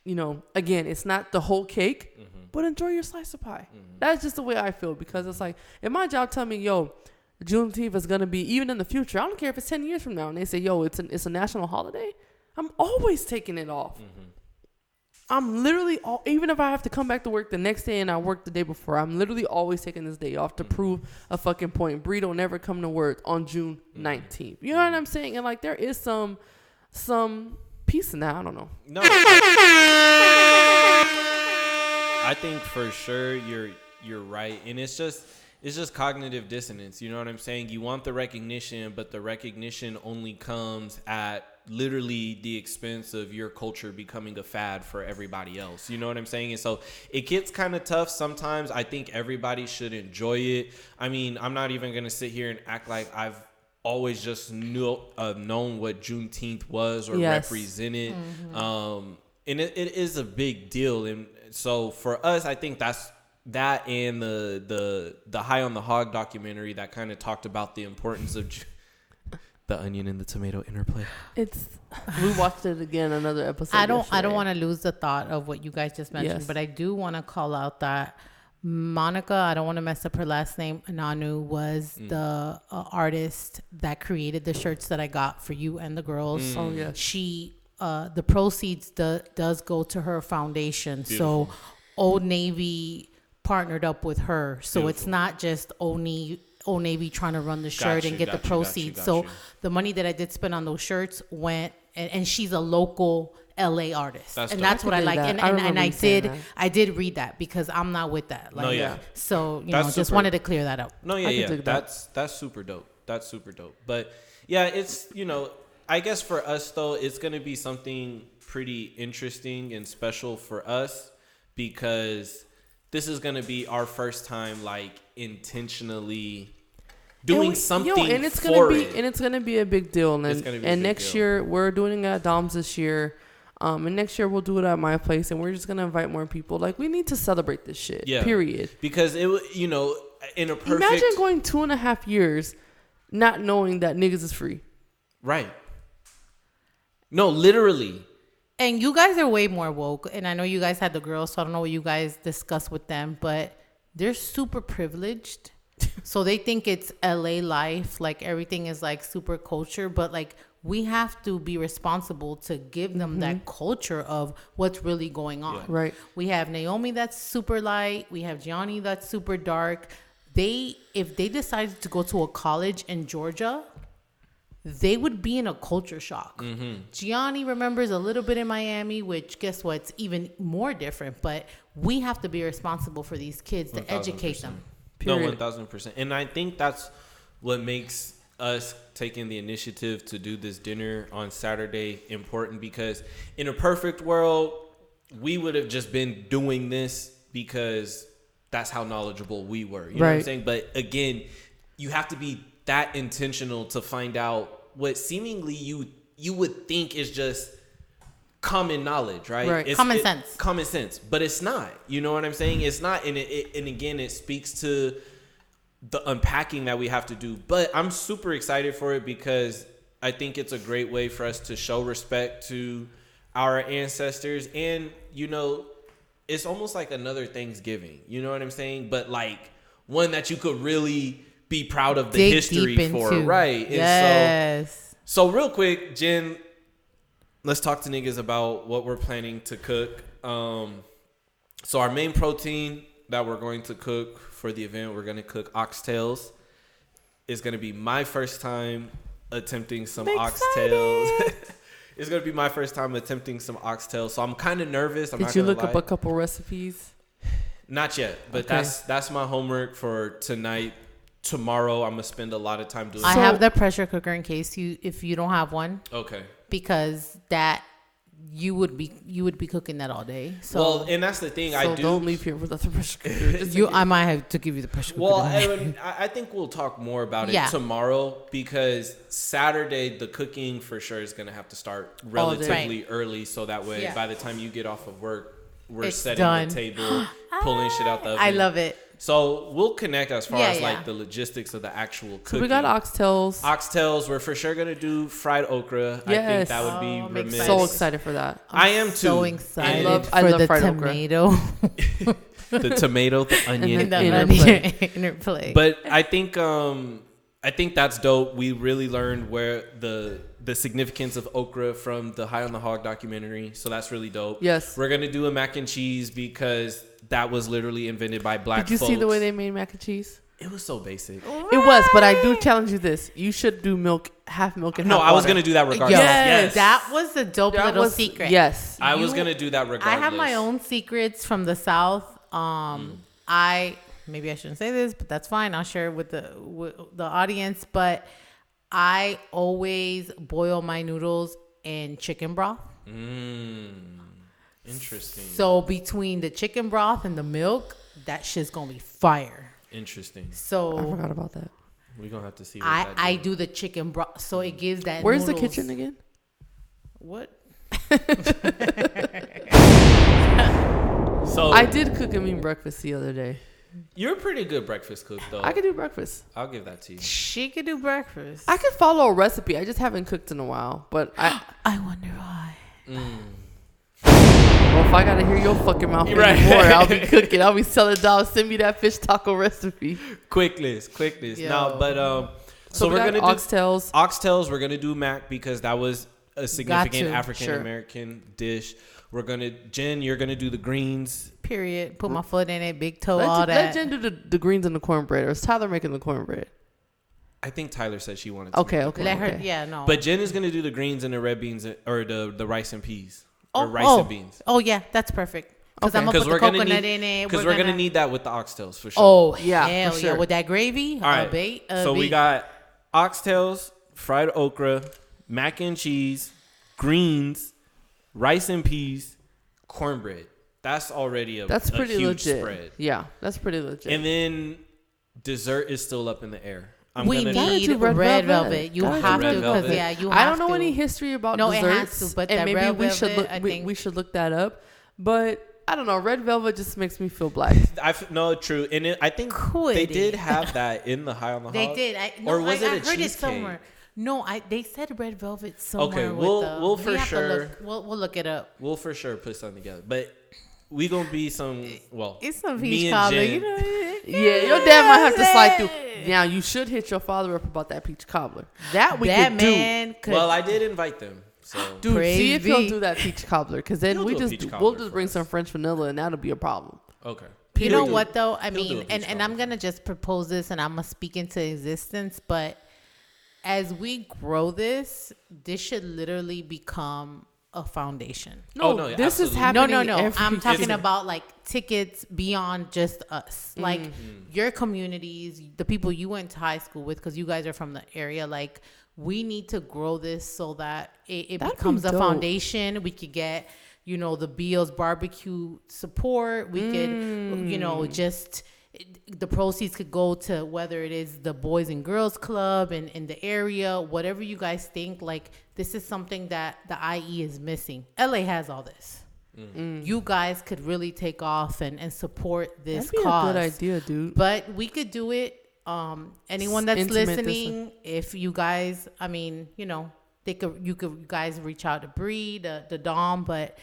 you know, again, it's not the whole cake, mm-hmm. but enjoy your slice of pie. Mm-hmm. That's just the way I feel, because it's like, if my job tell me, yo, Juneteenth is going to be, even in the future, I don't care if it's ten years from now, and they say, yo, it's an, it's a national holiday, I'm always taking it off. Mm-hmm. I'm literally, all, even if I have to come back to work the next day and I work the day before, I'm literally always taking this day off to mm-hmm. prove a fucking point. Bree don't never come to work on June nineteenth. You know what I'm saying? And like, there is some, some peace in that. I don't know. No. I, I think for sure you're, you're right. And it's just, it's just cognitive dissonance. You know what I'm saying? You want the recognition, but the recognition only comes at literally the expense of your culture becoming a fad for everybody else. You know what I'm saying? And so it gets kind of tough sometimes. I think everybody should enjoy it. I mean, I'm not even going to sit here and act like I've always just knew, uh, known what Juneteenth was or yes. represented. Mm-hmm. Um, and it, it is a big deal. And so for us, I think that's, that and the the the High on the Hog documentary that kind of talked about the importance of ju- the onion and the tomato interplay. It's we watched it again another episode. I don't yesterday. I don't want to lose the thought of what you guys just mentioned, yes. but I do want to call out that Monica, I don't want to mess up her last name, Nanu was mm. the uh, artist that created the shirts that I got for you and the girls. Mm. Oh yeah, she uh, the proceeds do, does go to her foundation. Beautiful. So Old Navy partnered up with her, so Beautiful. It's not just Old Navy, Old Navy trying to run the shirt you, and get the you, proceeds. Got you, got so you. The money that I did spend on those shirts went, and, and she's a local L A artist, that's and dope. That's what I, I like. That. And and I, and I did, that. I did read that because I'm not with that. Like, no, yeah. So you that's know, just wanted to clear that up. No, yeah, yeah. That's that's super dope. That's super dope. But yeah, it's you know, I guess for us though, it's gonna be something pretty interesting and special for us because. This is going to be our first time, like, intentionally doing and we, something yo, and it's for gonna be, it. And it's going to be a big deal. And, and big next deal. Year, we're doing it at Dom's this year. Um, and next year, we'll do it at my place. And we're just going to invite more people. Like, we need to celebrate this shit, yeah. period. Because, it, you know, in a perfect... Imagine going two and a half years not knowing that niggas is free. Right. No, literally. And you guys are way more woke. And I know you guys had the girls, so I don't know what you guys discussed with them. But they're super privileged. So they think it's L A life. Like, everything is, like, super culture. But, like, we have to be responsible to give them mm-hmm. that culture of what's really going on. Yeah. Right. We have Naomi that's super light. We have Gianni that's super dark. They, if they decided to go to a college in Georgia... they would be in a culture shock. Mm-hmm. Gianni remembers a little bit in Miami, which guess what? It's even more different, but we have to be responsible for these kids to educate them. Period. No, one thousand percent. And I think that's what makes us taking the initiative to do this dinner on Saturday important, because in a perfect world, we would have just been doing this because that's how knowledgeable we were. You know right. what I'm saying? But again, you have to be that intentional to find out what seemingly you you would think is just common knowledge, right? Right. It's, common it, sense. Common sense, but it's not. You know what I'm saying? It's not, and it, it, and again, it speaks to the unpacking that we have to do. But I'm super excited for it because I think it's a great way for us to show respect to our ancestors, and you know, it's almost like another Thanksgiving. You know what I'm saying? But like one that you could really be proud of the Dig history for it, right? Yes. And so, so real quick, Jen, let's talk to niggas about what we're planning to cook. Um, so our main protein that we're going to cook for the event, we're going to cook oxtails. It's going to be my first time attempting some I'm oxtails. It's going to be my first time attempting some oxtails. So I'm kind of nervous. I'm Did not you look lie. Up a couple recipes? Not yet, but okay. that's that's my homework for tonight. Tomorrow, I'm gonna spend a lot of time doing. I so, have the pressure cooker in case you, if you don't have one. Okay. Because that you would be, you would be cooking that all day. So well, and that's the thing. So I do. Don't leave here without the pressure cooker. you, I might have to give you the pressure cooker. Well, I, I think we'll talk more about it yeah. tomorrow because Saturday the cooking for sure is gonna have to start relatively right. early, so that way yeah. by the time you get off of work, we're it's setting done. The table, pulling shit out the oven. I love it. So we'll connect as far yeah, as yeah. like the logistics of the actual cooking. So we got oxtails. Oxtails. We're for sure going to do fried okra. Yes. I think that would be oh, remiss. I'm so excited for that. I'm I am too. So excited I love, for I love the fried tomato. Okra. The tomato, the onion, and the interplay. interplay. But I think um, I think that's dope. We really learned where the the significance of okra from the High on the Hog documentary. So that's really dope. Yes, we're gonna do a mac and cheese because that was literally invented by black folks. Did you folks. see the way they made mac and cheese? It was so basic. Right. It was, but I do challenge you this: you should do milk, half milk, and no, half I was water. gonna do that regardless. Yes. yes, that was the dope that little was, secret. Yes, I you, was gonna do that regardless. I have my own secrets from the South. Um, mm. I, maybe I shouldn't say this, but that's fine. I'll share it with the, with the audience, but I always boil my noodles in chicken broth. Mm. Interesting. So between the chicken broth and the milk, that shit's going to be fire. Interesting. So I forgot about that. We're going to have to see. What I, that I do the chicken broth. So it gives that. Where's noodles. the kitchen again? What? So I did cook a mean breakfast the other day. You're a pretty good breakfast cook, though. I could do breakfast. I'll give that to you. She could do breakfast. I could follow a recipe. I just haven't cooked in a while. But I I wonder why. Mm. Well, if I got to hear your fucking mouth right. anymore, I'll be cooking. I'll be selling dollars. Send me that fish taco recipe. Quickness. Quickness. Yo. No, but um, so, so we're going to do oxtails. Oxtails. We're going to do mac because that was a significant African-American sure. dish. We're going to, Jen, you're going to do the greens. Period. Put my foot in it, big toe, let all you, that. Let Jen do the, the greens and the cornbread. Or is Tyler making the cornbread? I think Tyler said she wanted to. Okay, okay. Let okay. her, yeah, no. But Jen is going to do the greens and the red beans, or the, the rice and peas. Oh, or rice oh. and beans. Oh, yeah. That's perfect. Because okay. I'm going to put the coconut need, in it. Because we're, we're going to need that with the oxtails for sure. Oh, yeah. Hell for sure. yeah. With that gravy. All right. A bait, a so bait. We got oxtails, fried okra, mac and cheese, greens, rice and peas, cornbread. That's already a, that's pretty a huge legit. spread. Yeah, that's pretty legit. And then dessert is still up in the air. I'm we gonna need to red, red velvet. velvet. You God, have to, because yeah, you. Have I don't know to. any history about no, desserts. No, it has to. But and that maybe red we velvet, should look. We, we should look that up. But I don't know. Red velvet just makes me feel black. I f- no true, and it, I think Could they it? did have that in the High on the Hog. They did, I, no, or was I, it I a heard cheesecake? It somewhere. No, I. They said red velvet somewhere. Okay, we'll with the, we'll for we sure look, we'll we'll look it up. We'll for sure put something together, but we gonna be some well. It's some peach cobbler, you know. Yeah, your dad might have to slide through. Now you should hit your father up about that peach cobbler. That we that could man do. Could well, I did invite them. So dude, Praise see if he'll do that peach cobbler, because then we just do, we'll just bring us. some French vanilla, and that'll be a problem. Okay. You know what though? I mean, and and I'm gonna just propose this, and I'm gonna speak into existence, but. As we grow this, this should literally become a foundation. No, oh, no this absolutely. is happening. No, no, no. I'm talking about like tickets beyond just us. Mm-hmm. Like your communities, the people you went to high school with, because you guys are from the area. Like we need to grow this so that it, it becomes be a foundation. We could get, you know, the Beals barbecue support. We mm. could, you know, just... the proceeds could go to whether it is the Boys and Girls Club and in the area, whatever you guys think. Like this is something that the I E is missing. L A has all this. Mm-hmm. You guys could really take off and, and support this That'd be cause. A good idea, dude. But we could do it. Um, anyone that's Intimate listening, if you guys, I mean, you know, they could you could you guys reach out to Bree, the the Dom, but.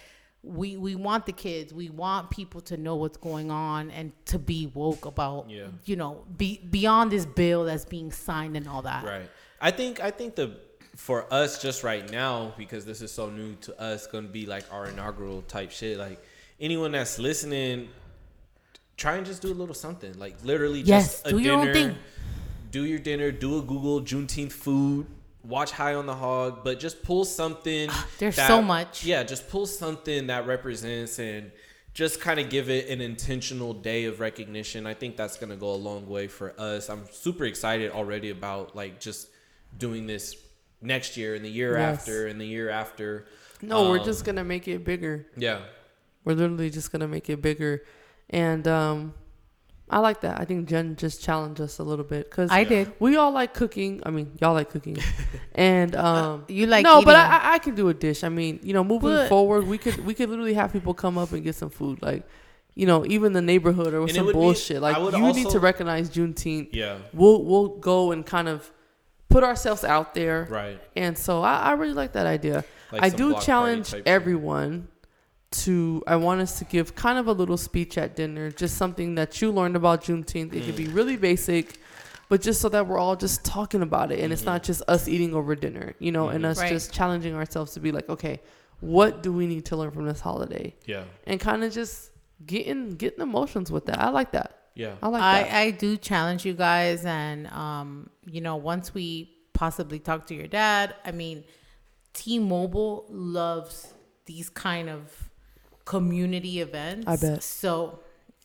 We we want the kids. We want people to know what's going on and to be woke about, yeah. you know, be, beyond this bill that's being signed and all that. Right. I think I think the for us just right now, because this is so new to us, going to be like our inaugural type shit. Like anyone that's listening, try and just do a little something. Like literally yes, just do a your dinner, own thing. Do your dinner. Do a Google Juneteenth food. Watch High on the Hog, but just pull something. There's that, so much. Yeah, just pull something that represents and just kind of give it an intentional day of recognition. I think that's going to go a long way for us. I'm super excited already about like just doing this next year and the year yes. after and the year after. No, um, we're just going to make it bigger. Yeah. We're literally just going to make it bigger. And um I like that. I think Jen just challenged us a little bit because I did. We all like cooking. I mean, y'all like cooking, and um, you like no, eating. But I, I can do a dish. I mean, you know, moving but. forward, we could we could literally have people come up and get some food. Like, you know, even the neighborhood or some bullshit. Be, like, you also need to recognize Juneteenth. Yeah. We'll, we'll go and kind of put ourselves out there. Right. And so I, I really like that idea. Like I do challenge everyone to, I want us to give kind of a little speech at dinner, just something that you learned about Juneteenth. It mm. could be really basic, but just so that we're all just talking about it. And mm-hmm. it's not just us eating over dinner, you know, mm-hmm. and us right. just challenging ourselves to be like, okay, what do we need to learn from this holiday? Yeah. And kind of just getting getting emotions with that. I like that. Yeah. I like that. I, I do challenge you guys. And, um, you know, once we possibly talk to your dad, I mean, T-Mobile loves these kind of community events. I bet. So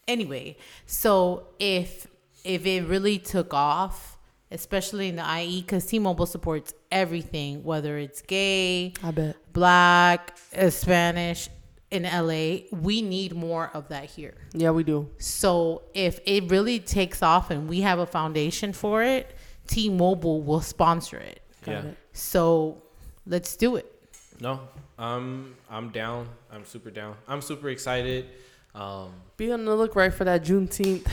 anyway, so if... if it really took off, especially in the I E, because T-Mobile supports everything, whether it's gay, I bet. Black, uh, Spanish, in L A, we need more of that here. Yeah, we do. So if it really takes off and we have a foundation for it, T-Mobile will sponsor it. Yeah. It. So let's do it. No, I'm, I'm down. I'm super down. I'm super excited. Um, Be on the look right for that Juneteenth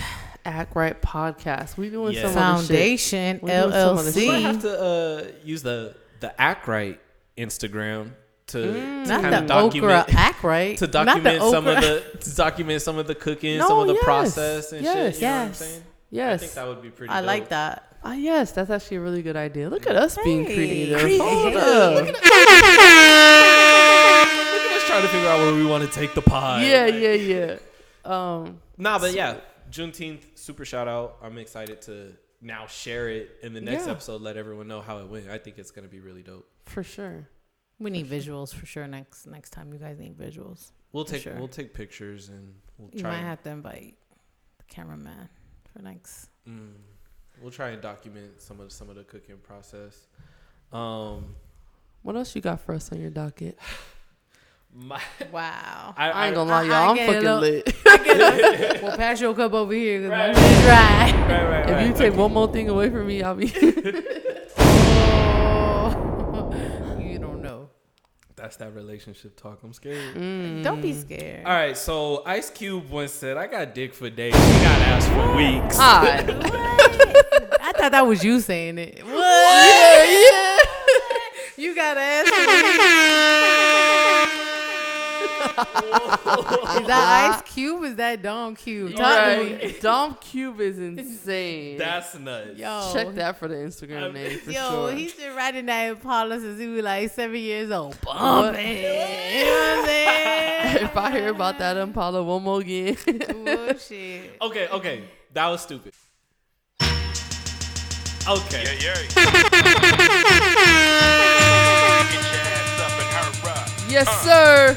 Ackrite podcast. We doing yes. some Foundation other shit. L L C. We might have to uh, use the the Ackrite Instagram to, mm, to kind of document Ackrite to document some okra. of the to document some of the cooking, no, some of the yes. process and yes. shit. You yes. know what I'm saying? Yes, I think that would be pretty. I dope. like that. Ah, uh, yes, that's actually a really good idea. Look at us hey. being creative. Hey. Hold hey. up. Look at us trying to figure out where we want to take the pod. Yeah, like, yeah, yeah. Um, nah, but so, yeah. Juneteenth, super shout out. I'm excited to now share it in the next yeah. episode. Let everyone know how it went. I think it's going to be really dope. For sure. We need for visuals sure. for sure. Next next time you guys need visuals. We'll take sure. we'll take pictures and we'll try. You might and, have to invite the cameraman for next. Mm, we'll try and document some of some of the cooking process. Um, what else you got for us on your docket? My, wow. I, I ain't gonna I, lie, y'all. I I'm fucking up. lit. Well, pass your cup over here because right. my shit's dry. Right, right, if right, you right. take one more thing away from me, I'll be. Oh, you don't know. That's that relationship talk. I'm scared. Mm. Don't be scared. All right, so Ice Cube once said, "I got dick for days. You got ass for weeks." God, what? I thought that was you saying it. What? Yeah, yeah. You got ass for weeks. Is that Ice Cube? Is that Dom Cube? Right. Dom Cube is insane. That's nuts. Yo, check that for the Instagram I'm, name. For yo, sure. He's been riding that Impala since he was like seven years old. Bumping. You know what I'm saying? If I hear about that Impala one more again. Bullshit. Okay, okay, that was stupid. Okay. Yeah, yeah. Get your ass up and hurry up. Yes, uh. sir.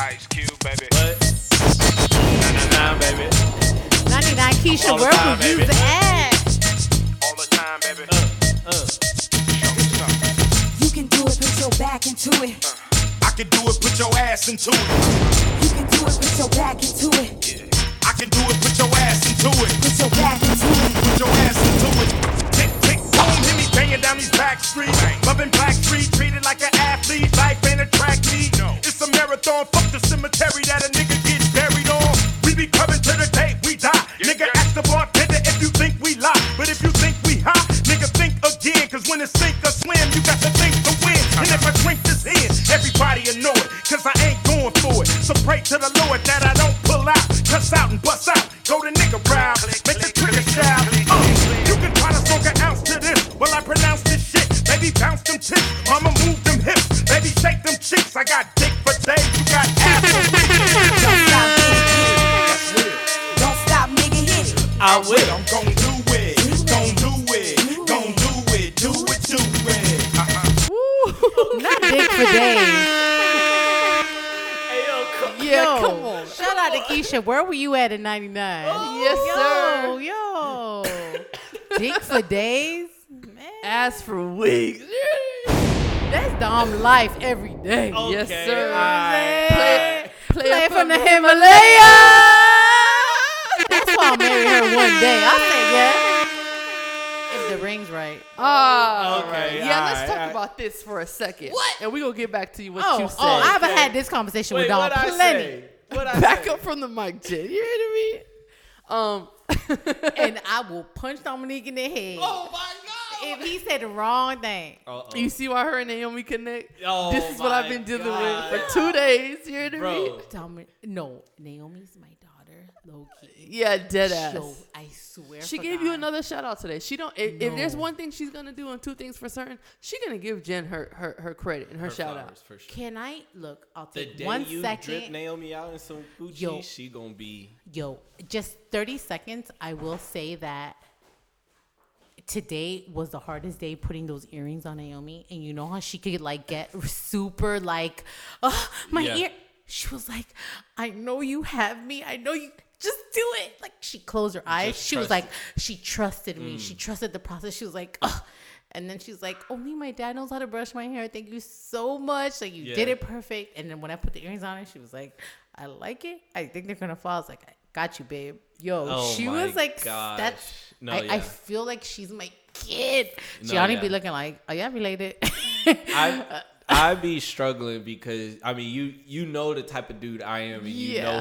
Ice Cube, baby. What? ninety-nine, baby. ninety-nine, Keisha, where would you at? All the time, baby. Uh, uh. Show me something. You can do it, put your back into it. Uh, I can do it, put your ass into it. You can do it, put your back into it. Yeah. I can do it, put your ass into it. Put your back into it. Put your ass into it. Tick, tick, boom, hit me banging down these back streets. Bang. Loving black street, treated like an athlete. Life ain't a track meet. No. It's a marathon, fuck the cemetery that a nigga gets buried on. We be coming to the day we die. Yes, nigga, yes. Ask the bartender if you think we lie. But if you think we hot, nigga, think again. Cause when it's sink or swim, you got to think to win. And if I drink this in, everybody'll know it. Cause I ain't going for it. So pray to the Lord that I don't pull out. Cuss out and bust out. Go to nigga proud. Make the trigger shout. Uh, you can try to smoke an ounce to this. Well, I pronounce this shit. Baby, bounce them chips. Mama, move them hips. Baby, shake them cheeks. I got dick for days. You got ass for weeks. Don't stop, nigga, hit it. I will. I'm gon' do it. Gon' do it. Gon' do it. Do it, do it. Uh-huh. Woo. Not dick for days. Hey, yo, come, yo, come on. Shout out to Keisha. Where were you at in ninety-nine? Oh, yes, sir. Yo, yo. Dick for days? Man. Ass for weeks. That's Dom life every day. Okay, yes, sir. Right. Play, play, play it from, from the Himalaya. That's why I'll marry her one day. I think, yeah. If the ring's right. Oh, okay. Yeah, right, let's talk right. about this for a second. What? And we're going to get back to you what oh, you said. Oh, I haven't okay. had this conversation Wait, with Dom. Plenty. I say? What'd Back say? Up from the mic, Jen. You hear me? Um, and I will punch Dominique in the head. Oh my God! If he said the wrong thing. Uh-oh. You see why her and Naomi connect? Oh, this is what I've been dealing God. with for two days. You hear me? Dominique, no, Naomi's my daughter, low key. Yeah, dead ass. Yo, I swear. She gave God. you another shout out today. She don't. If, no. if there's one thing she's gonna do and two things for certain, she's gonna give Jen her her, her credit and her, her shout out. For sure. Can I look? I'll take the day one you second. Drip Naomi out in some Gucci. Yo, she gonna be. Yo, just thirty seconds. I will say that today was the hardest day putting those earrings on Naomi, and you know how she could like get super like, oh my yeah. ear. She was like, I know you have me. I know you. Just do it. Like, she closed her eyes. Just she trusted. was like, she trusted me. Mm. She trusted the process. She was like, ugh. And then she's like, only my dad knows how to brush my hair. Thank you so much. Like, you yeah. did it perfect. And then when I put the earrings on her, she was like, I like it. I think they're going to fall. I was like, I got you, babe. Yo, oh she was like, gosh. that's, no, I, yeah. I feel like she's my kid. No, Gianni yeah. be looking like, oh, yeah, related. I I be struggling because, I mean, you you know the type of dude I am and you yeah. know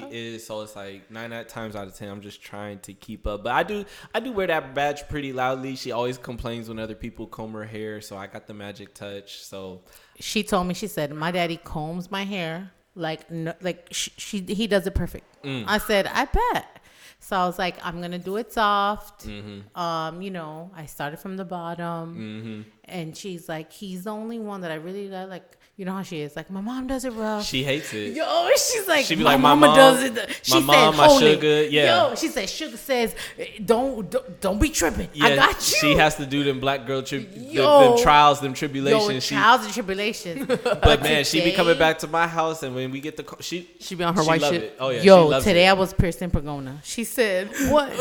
who she is. So it's like nine times out of ten, I'm just trying to keep up. But I do I do wear that badge pretty loudly. She always complains when other people comb her hair. So I got the magic touch. So she told me, she said, my daddy combs my hair. Like, no, like she, she he does it perfect. Mm. I said, I bet. So I was like, I'm going to do it soft. Mm-hmm. Um, you know, I started from the bottom. Mm-hmm. And she's like, he's the only one that I really like. like. You know how she is. Like, my mom does it rough. She hates it. Yo, she's like, she be my, like my mama mom, does it. She my said, mom, my sugar. It. Yeah. Yo, she said, sugar says, don't don't, don't be tripping. Yeah, I got you. She has to do them black girl tri- yo, them trials, them tribulations. Yo, she, trials and tribulations. But, but man, today, she be coming back to my house, and when we get the co- she she be on her white shit. It. Oh yeah. Yo, today it. I was piercing Pergona. She said, what?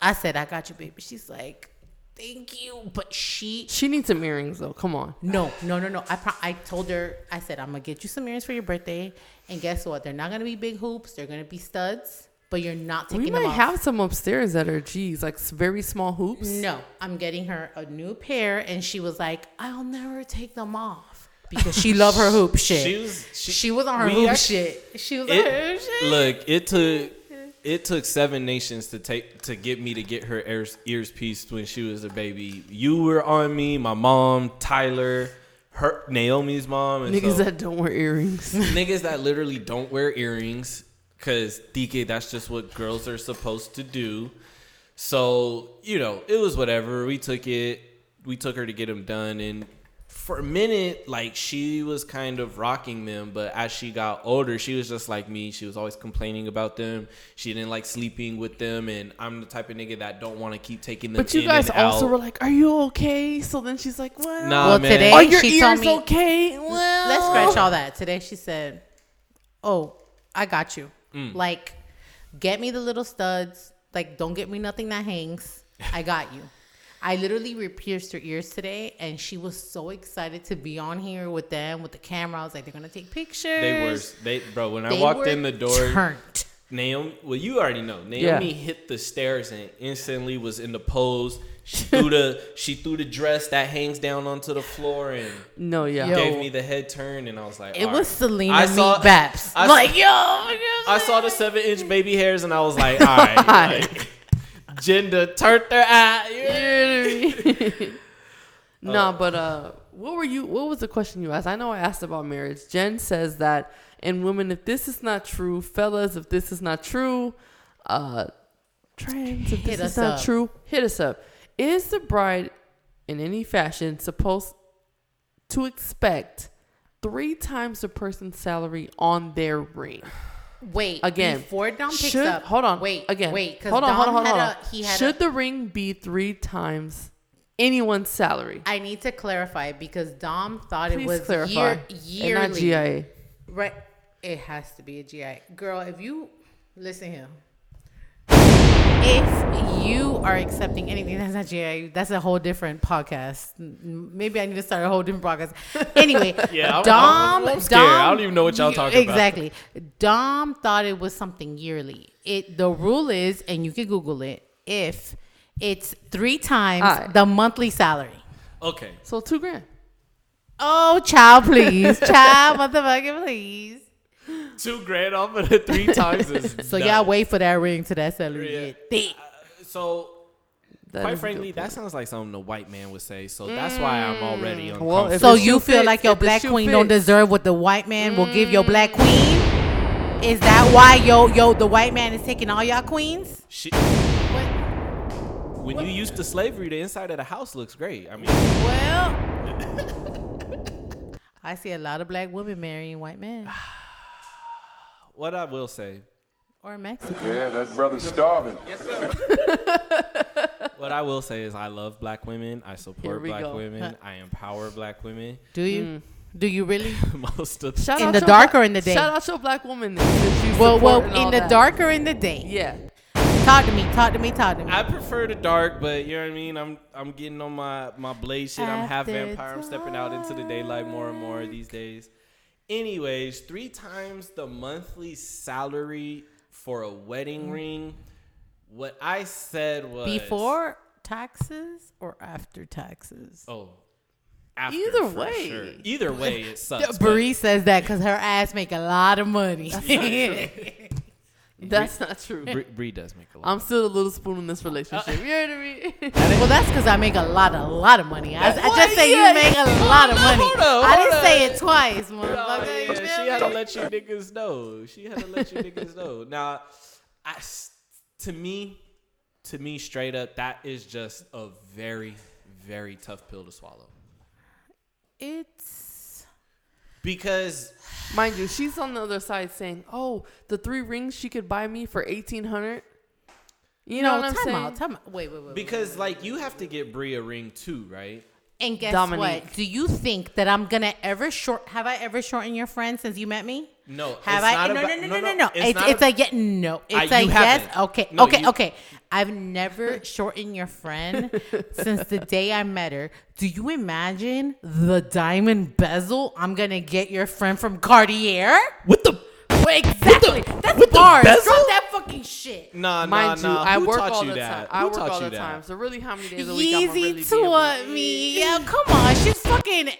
I said, I got you, baby. She's like, thank you, but she she needs some earrings though. Come on, no, no, no, no. I pro- I told her, I said, I'm gonna get you some earrings for your birthday, and guess what? They're not gonna be big hoops. They're gonna be studs, but you're not taking. We might them off. Have some upstairs that are G's, like very small hoops. No, I'm getting her a new pair, and she was like, I'll never take them off because she loved her hoop shit. She was she, she was on her hoop are, shit. She was it, on her shit. Look, it took. It took seven nations to take to get me to get her ears, ears pieced when she was a baby. You were on me, my mom, Tyler, her Naomi's mom. And niggas so, that don't wear earrings. Niggas that literally don't wear earrings because D K, that's just what girls are supposed to do. So, you know, it was whatever. We took it. We took her to get them done. And for a minute, like, she was kind of rocking them, but as she got older, she was just like me. She was always complaining about them. She didn't like sleeping with them, and I'm the type of nigga that don't want to keep taking them in and out. But you guys also were like, are you okay? So then she's like, well, nah, well man. Today, are your she ears told me, okay? Well. Let's scratch all that. Today she said, oh, I got you. Mm. Like, get me the little studs. Like, don't get me nothing that hangs. I got you. I literally re-pierced her ears today, and she was so excited to be on here with them, with the camera. I was like, they're going to take pictures. They were, they, bro, when I walked in the door, turned. Naomi, well, you already know. Naomi yeah. hit the stairs and instantly was in the pose. She threw the she threw the dress that hangs down onto the floor and no, yeah. yo, gave me the head turn, and I was like, it was right. Selena I saw, meet Baps. I, like, yo. I saw the seven-inch baby hairs, and I was like, all right. Like, Gender turned their eye. You know what I mean? No, but uh, what were you? What was the question you asked? I know I asked about marriage. Jen says that, and women, if this is not true, fellas, if this is not true, uh, trans, if this is not true, hit us up. Is the bride, in any fashion, supposed to expect three times the person's salary on their ring? Wait, again, before Dom picks should, up. Hold on. Wait, again. Wait, because Dom hold on, had, hold on. A, he had Should a, the ring be three times anyone's salary? I need to clarify because Dom thought Please it was clarify. Year, yearly. And not G I A. Right. It has to be a G I A. Girl, if you... Listen here. If you are accepting anything that's not G I A, that's a whole different podcast. Maybe I need to start a whole different podcast. Anyway, yeah, I'm, Dom, I'm scared. Dom, I don't even know what y'all talking exactly. about. Exactly. Dom thought it was something yearly. It the rule is, and you can Google it, if it's three times right. the monthly salary. Okay. So two grand. Oh, child, please, child, motherfucking, please. Two grand off of the three times is so nuts. Y'all wait for that ring to that salary yeah. get thick. Uh, so that quite frankly, that sounds like something the white man would say. So mm. that's why I'm already uncomfortable. Well, so you feel fits, like your black queen fits. Don't deserve what the white man mm. will give your black queen? Is that why yo yo the white man is taking all y'all queens? She, what? When what? You used to slavery, the inside of the house looks great. I mean, well, I see a lot of black women marrying white men. What I will say. Or Mexican. Yeah, that brother's starving. Yes, sir. What I will say is I love black women. I support black go. women. Huh? I empower black women. Do you? Mm. Do you really? Most of the In the dark bla- or in the day? Shout out your black woman. Well, well, in the that. dark or in the day? Yeah. Talk to me. Talk to me. Talk to me. I prefer the dark, but you know what I mean? I'm I'm getting on my, my blade shit. After I'm half vampire. Dark. I'm stepping out into the daylight more and more these days. Anyways, three times the monthly salary for a wedding ring. What I said was before taxes or after taxes. Oh, after, either way, sure. either way, it sucks. Bree says that because her ass make a lot of money. That's not true. Bree, Bree does make a lot. I'm still a little spoon in this relationship. Uh, you heard me? Well, that's because I make a lot, a lot of money. I, I just say yeah, you make yeah. a lot of money. No, no, I didn't no. say it twice, motherfucker. No, she had to let you niggas know. She had to let you niggas know. Now, I, to me, to me, straight up, that is just a very, very tough pill to swallow. It's. Because, mind you, she's on the other side saying, "Oh, the three rings she could buy me for eighteen hundred." You know, know what I'm saying? Out, time out. Wait, wait, wait. Because wait, wait, like wait, you wait. have to get Bria a ring too, right? And guess Dominique. What? Do you think that I'm gonna ever short? Have I ever shortened your friend since you met me? No. Have it's I? Not no, about, no, no, no, no, no. It's, it's, it's a, a yes. No. It's I, a yes. Haven't. Okay, no, okay, you, okay. I've never shortened your friend since the day I met her. Do you imagine the diamond bezel I'm gonna get your friend from Cartier? With the wait, exactly. With the, that's with bars. Drop that fucking shit. Nah, mind nah, you, nah. I Who work taught all you the that? time. I Who work all the that? time. So really, how many days a week? Yeezy I'm really to want me? Yeah, come on. She's fucking.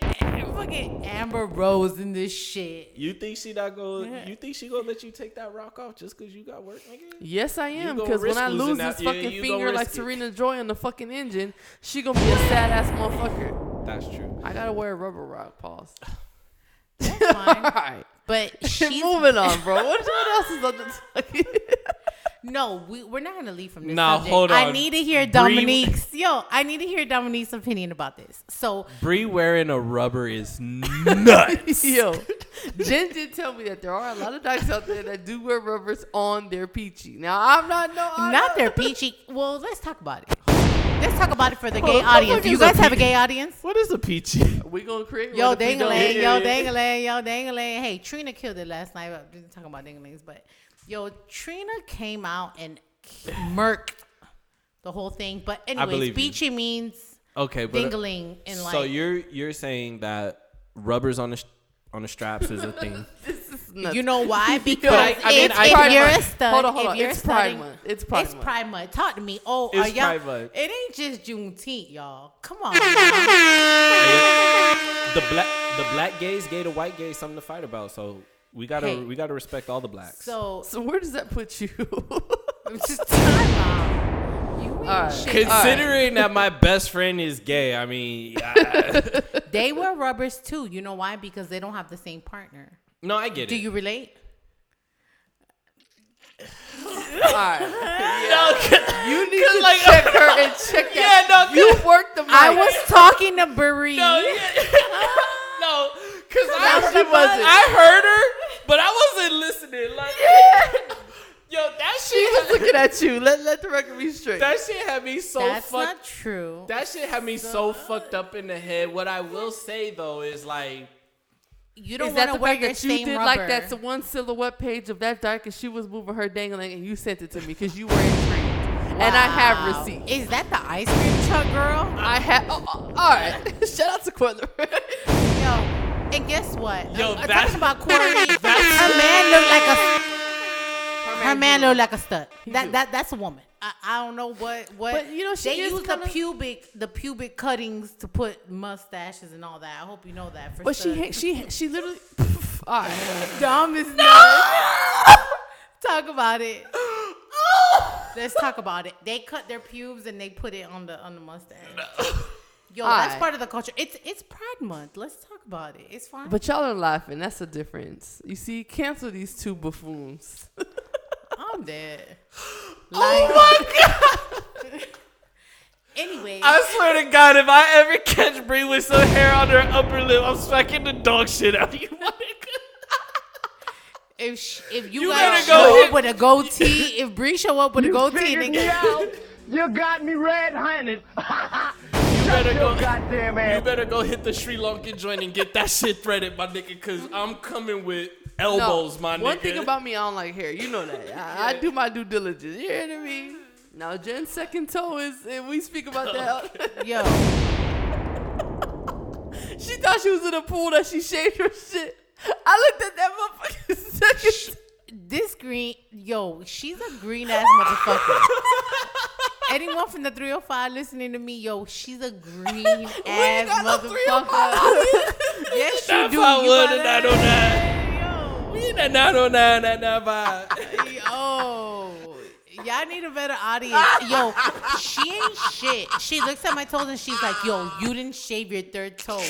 Fucking Amber Rose in this shit. You think she not gonna? Yeah. You think she gonna let you take that rock off just because you got work, nigga? Yes, I am. Because when I lose this that, fucking yeah, finger like Serena Joy on the fucking engine, she gonna be a sad ass motherfucker. That's true. I gotta wear a rubber rock. Pause. That's fine. All right. But she's moving on, bro. What, what else is on the t- No, we, we're not gonna leave from this. Nah, subject. hold on. I need to hear Bree, Dominique's. Yo, I need to hear Dominique's opinion about this. So Bree wearing a rubber is nuts. Yo, Jen did tell me that there are a lot of dogs out there that do wear rubbers on their peachy. Now I'm not no. I'm not their peachy. Well, let's talk about it. Let's talk about it for the gay on, audience. Do you guys have a gay audience? What is a peachy? We gonna create. Yo, dangling. Yo, dangling. Yo, dangling. Hey, Trina killed it last night. I didn't talk about danglings, but yo, Trina came out and murked the whole thing. But anyways, peachy means okay, but dingling in life. So like, you're you're saying that rubbers on the sh- on the straps is a thing. This is nuts. You know why? Because I, I mean, if, I, if I, you're I, a stud, hold on, hold on. If you're it's studying, Pride Month. It's Pride Month. It's Pride Month. Talk to me. Oh, it's are y'all? Pride Month. It ain't just Juneteenth, y'all. Come on. the black the black gays gave the white gays something to fight about. So. We gotta hey. we gotta respect all the blacks. So so where does that put you? I'm just time out. You ain't right. shit. Considering right. that my best friend is gay, I mean I, they wear rubbers too. You know why? Because they don't have the same partner. No, I get Do it. Do you relate? All right. Yeah. No, you need to like, check her and check yeah, that. Yeah, no, you work the mic. I was talking to Bree. No, yeah. no. Cause I heard, she wasn't. I heard her, but I wasn't listening. Like, yeah. yo, that shit. She was looking at you. Let let the record be straight. That shit had me so. That's fucked, not true. That shit had me so, so fucked up in the head. What I will say though is like, you don't want to wear your same you did rubber. Like that's one silhouette page of that dark, and she was moving her dangling, and you sent it to me because you were intrigued. Wow. And I have receipts. Is that the ice cream truck girl? I have. Oh, oh, all right. Shout out to Quiller. Yo. And guess what? Yo, I'm talking about Courtney. Her man looked like a her man looked like a stud. That that that's a woman. I, I don't know what what. But you know, she they use the pubic the pubic cuttings to put mustaches and all that. I hope you know that. For but stud. she she she literally. All right. Dumb is no. Talk about it. Let's talk about it. They cut their pubes and they put it on the on the mustache. No. Yo, all that's right. Part of the culture. It's it's Pride Month. Let's talk about it. It's fine. But y'all are laughing. That's the difference. You see, cancel these two buffoons. I'm dead. Like, oh my God. Anyway, I swear to God, if I ever catch Brie with some hair on her upper lip, I'm smacking the dog shit out of you. If she, if you, you guys show go up hit. with a goatee, if Bree show up with you a goatee, nigga, you got me red-handed. You better go, goddamn man. You better go hit the Sri Lankan joint and get that shit threaded, my nigga, because I'm coming with elbows, no, my nigga. One thing about me, I don't like hair. You know that. I, I do my due diligence. You hear me? Now, Jen's second toe is, and we speak about that. Yo. She thought she was in a pool that she shaved her shit. I looked at that motherfucking second. This green, yo, she's a green ass motherfucker. Anyone from the three oh five listening to me, yo, she's a green ass motherfucker. Yes, you do. I would and I don't know. We in that nine oh nine, that nine five. Yo, y'all need a better audience. Yo, she ain't shit. She looks at my toes and she's like, yo, you didn't shave your third toe.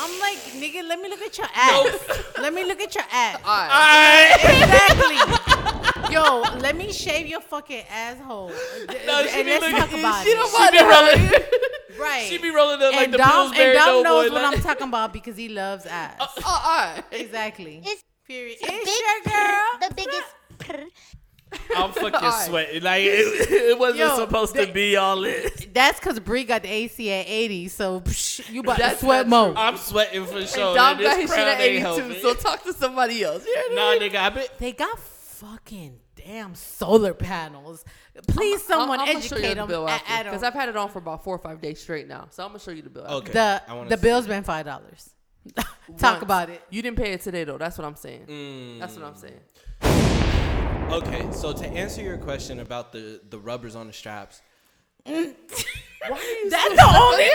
I'm like, nigga, let me look at your ass. Nope. Let me look at your ass. All right. Exactly. Yo, let me shave your fucking asshole. No, and she and let's talk about she it. Don't want she be rolling. It. Right. She be rolling up like and the Dom, Pillsbury And Dom knows boy, what like. I'm talking about because he loves ass. Uh, uh, all right. Exactly. It's, Period. It's, it's your girl. The biggest I'm fucking right. sweating. Like it, it wasn't Yo, supposed they, to be all this. That's because Bree got the A C at eighty, so psh, you about that's to sweat more. I'm sweating for sure. Dom got his shit at eighty-two, so talk to somebody else. You know nah, they got it. They got fucking damn solar panels. Please, I'm, someone I'm, I'm educate them. Because I've had it on for about four or five days straight now, so I'm gonna show you the bill. Okay. The the bill's been five dollars. Talk Once. about it. You didn't pay it today, though. That's what I'm saying. Mm. That's what I'm saying. Okay, so to answer your question about the, the rubbers on the straps. Mm. Why is That's so the only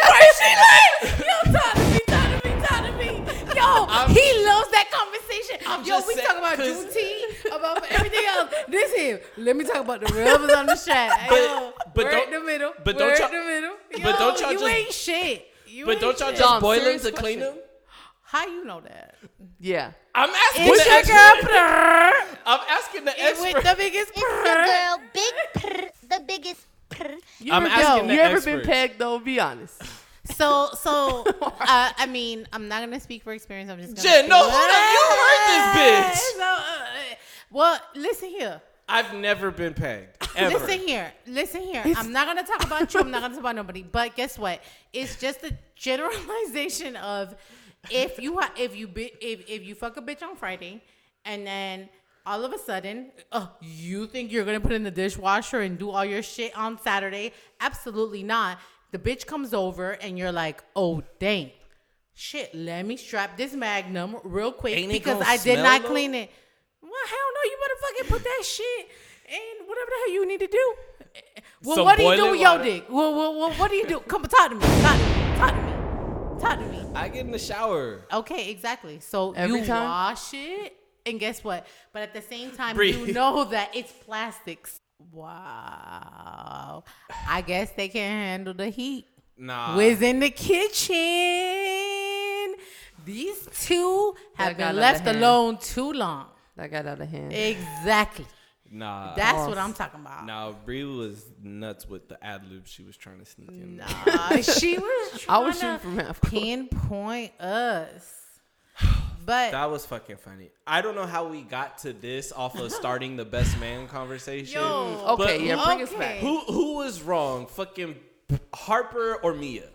person. Yo, Tyler, Tyler, Tyler, Tyler. Yo, I'm, he loves that conversation. I'm Yo, we saying, talk about Juneteenth, about everything else. This here. Let me talk about the rubbers on the strap. But, Yo, but we're don't, in the middle. But don't y'all, in the middle. Yo, but don't y'all you just, ain't shit. You but ain't don't y'all shit. just boil them to clean them? How you know that? Yeah. I'm asking it's the expert. Girl, I'm asking the expert. With the biggest it's the girl. Big prr, the biggest prr. You I'm ever, asking yo, the you expert. ever been pegged, though? Be honest. So, so uh, I mean, I'm not going to speak for experience. I'm just going to Jen, no, hold on. You heard this bitch. So, uh, well, listen here. I've never been pegged. Ever. Listen here. Listen here. It's, I'm not going to talk about you. I'm not going to talk about nobody. But guess what? It's just a generalization of... If you ha- if you bi- if if you fuck a bitch on Friday, and then all of a sudden, uh, you think you're gonna put in the dishwasher and do all your shit on Saturday? Absolutely not. The bitch comes over and you're like, oh dang, shit. Let me strap this Magnum real quick Ain't because I did not though? clean it. Well, hell no, you better fucking put that shit in whatever the hell you need to do. Well, so what do you do with water. your dick? Well, well, well, what do you do? Come talk to me. Talk to me. Talk to me. Talk to me. I get in the shower. Okay, exactly. So Every you time? wash it, and guess what? But at the same time, Breathe. you know that it's plastics. Wow. I guess they can't handle the heat. Nah. Was in the kitchen. These two have been left alone too long. That got out of hand. Exactly. Nah. That's oh, what I'm talking about. Nah, Bree was nuts with the ad-lib she was trying to sneak in. Nah, she was trying I was to from pinpoint us. But that was fucking funny. I don't know how we got to this off of starting the best man conversation. Yo, okay, who, yeah, bring okay. us back. Who, who was wrong? Fucking Harper or Mia?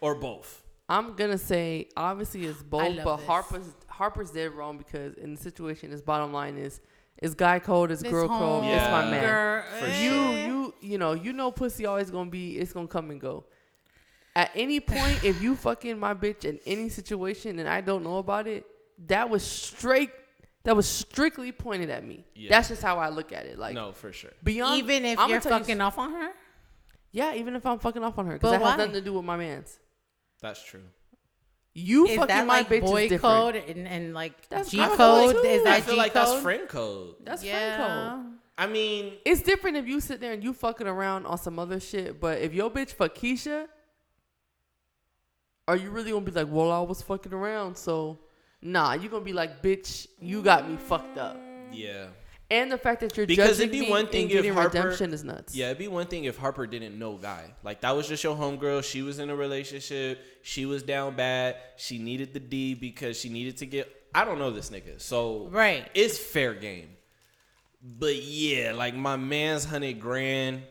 Or both? I'm going to say, obviously, it's both. But this. Harper's Harper's dead wrong because in the situation, his bottom line is, it's guy code, it's, it's girl code, yeah. it's my man. Girl, For you, sure. you, you know, you know, pussy always gonna be, it's gonna come and go. At any point, if you fucking my bitch in any situation and I don't know about it, that was straight. That was strictly pointed at me. Yeah. That's just how I look at it. Like, no, for sure. Beyond, even if I'm you're fucking you, off on her. Yeah, even if I'm fucking off on her, because that why? has nothing to do with my man's. That's true. You is fucking that my like bitch boy is code and, and like that's G code. Like, is that I feel G like code? That's friend code. That's yeah. friend code. I mean, it's different if you sit there and you fucking around on some other shit. But if your bitch fuck Keisha, are you really gonna be like, well, I was fucking around, so nah? You gonna be like, bitch, you got me fucked up. Yeah. And the fact that you're because judging it'd be one thing if Harper, redemption is nuts. Yeah, it'd be one thing if Harper didn't know Guy. Like, that was just your homegirl. She was in a relationship. She was down bad. She needed the D because she needed to get... I don't know this nigga. So, right. It's fair game. But, yeah, like, my man's hundred grand.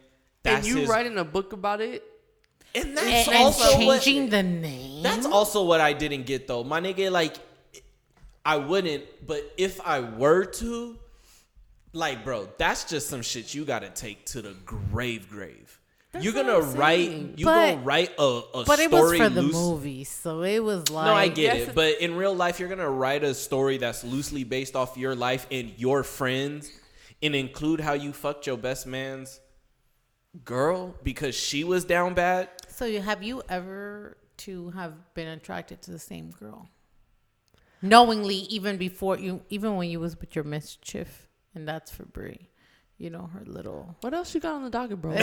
That's and you his... writing a book about it? And that's and also changing what, the name? That's also what I didn't get, though. My nigga, like, I wouldn't, but if I were to... Like, bro, that's just some shit you gotta take to the grave, grave. That's you're gonna write, you but, gonna write a, a but story. But it was for loose. The movie, so it was like. No, I get it, but in real life, you're gonna write a story that's loosely based off your life and your friends, and include how you fucked your best man's girl because she was down bad. So, you, have you ever to have been attracted to the same girl, knowingly, even before you, even when you was with your mischief? And that's for Brie. You know, her little... What else you got on the docket, bro? Yeah.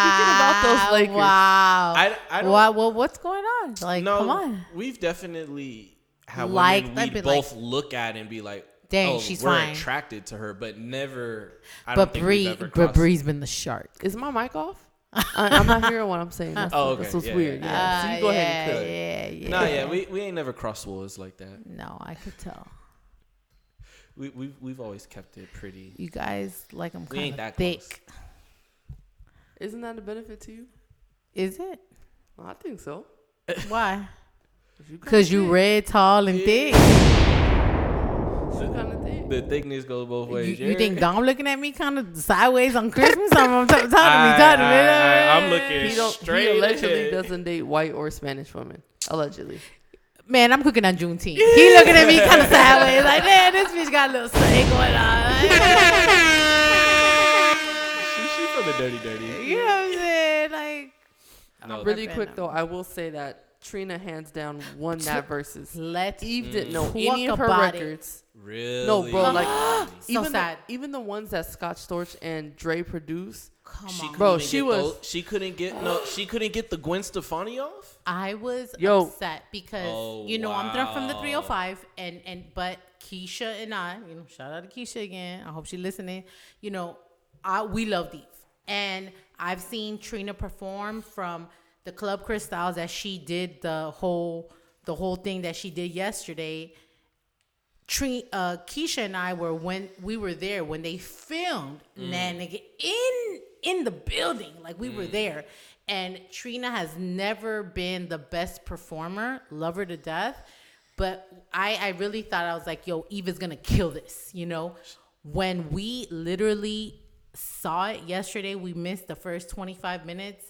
Speaking about those Lakers. Wow. I, I don't, wow. Well, what's going on? Like, no, come on. We've definitely had like, women we both like, look at and be like, dang, oh, she's we're fine. attracted to her, but never... I but don't Brie, think we've ever but Brie's been the shark. Is my mic off? I, I'm not hearing what I'm saying. That's, oh, okay. That's what's yeah, weird. Yeah. Yeah. Uh, so you go yeah, ahead and cut. Yeah, yeah, yeah. No, yeah, we, we ain't never crossed wars like that. No, I could tell. We, we've, we've always kept it pretty. You guys, like, I'm kind of thick. Close. Isn't that a benefit to you? Is it? Well, I think so. Why? Because you, you red, tall, and yeah. thick. So kind of thick. The thickness goes both ways. You, you think Dom looking at me kind of sideways on Christmas? I'm talking to me. I'm looking straight. He allegedly doesn't date white or Spanish women. Allegedly. Man, I'm cooking on Juneteenth. He looking at me kind of sideways, like, man, this bitch got a little something going on. she, she from the dirty, dirty. You know what I'm saying? Like, no, really quick though, I will say that Trina hands down won that versus. Let's Eve didn't know any of her records. It. Really? No, bro. Like, even so sad. The, even the ones that Scott Storch and Dre produced. Come she on, bro. She was. Those, she couldn't get no. She couldn't get the Gwen Stefani off. I was Yo. upset because oh, you know wow. I'm from the three oh five, and and but Keisha and I, you know, shout out to Keisha again. I hope she's listening. You know, I we love Eve, and I've seen Trina perform from the Club Crystals that she did the whole the whole thing that she did yesterday. Tree, uh, Keisha and I were when we were there when they filmed mm. Nan in in the building, like we mm. were there. And Trina has never been the best performer, love her to death. But I, I really thought I was like, yo, Eve is gonna kill this, you know. When we literally saw it yesterday, we missed the first twenty-five minutes.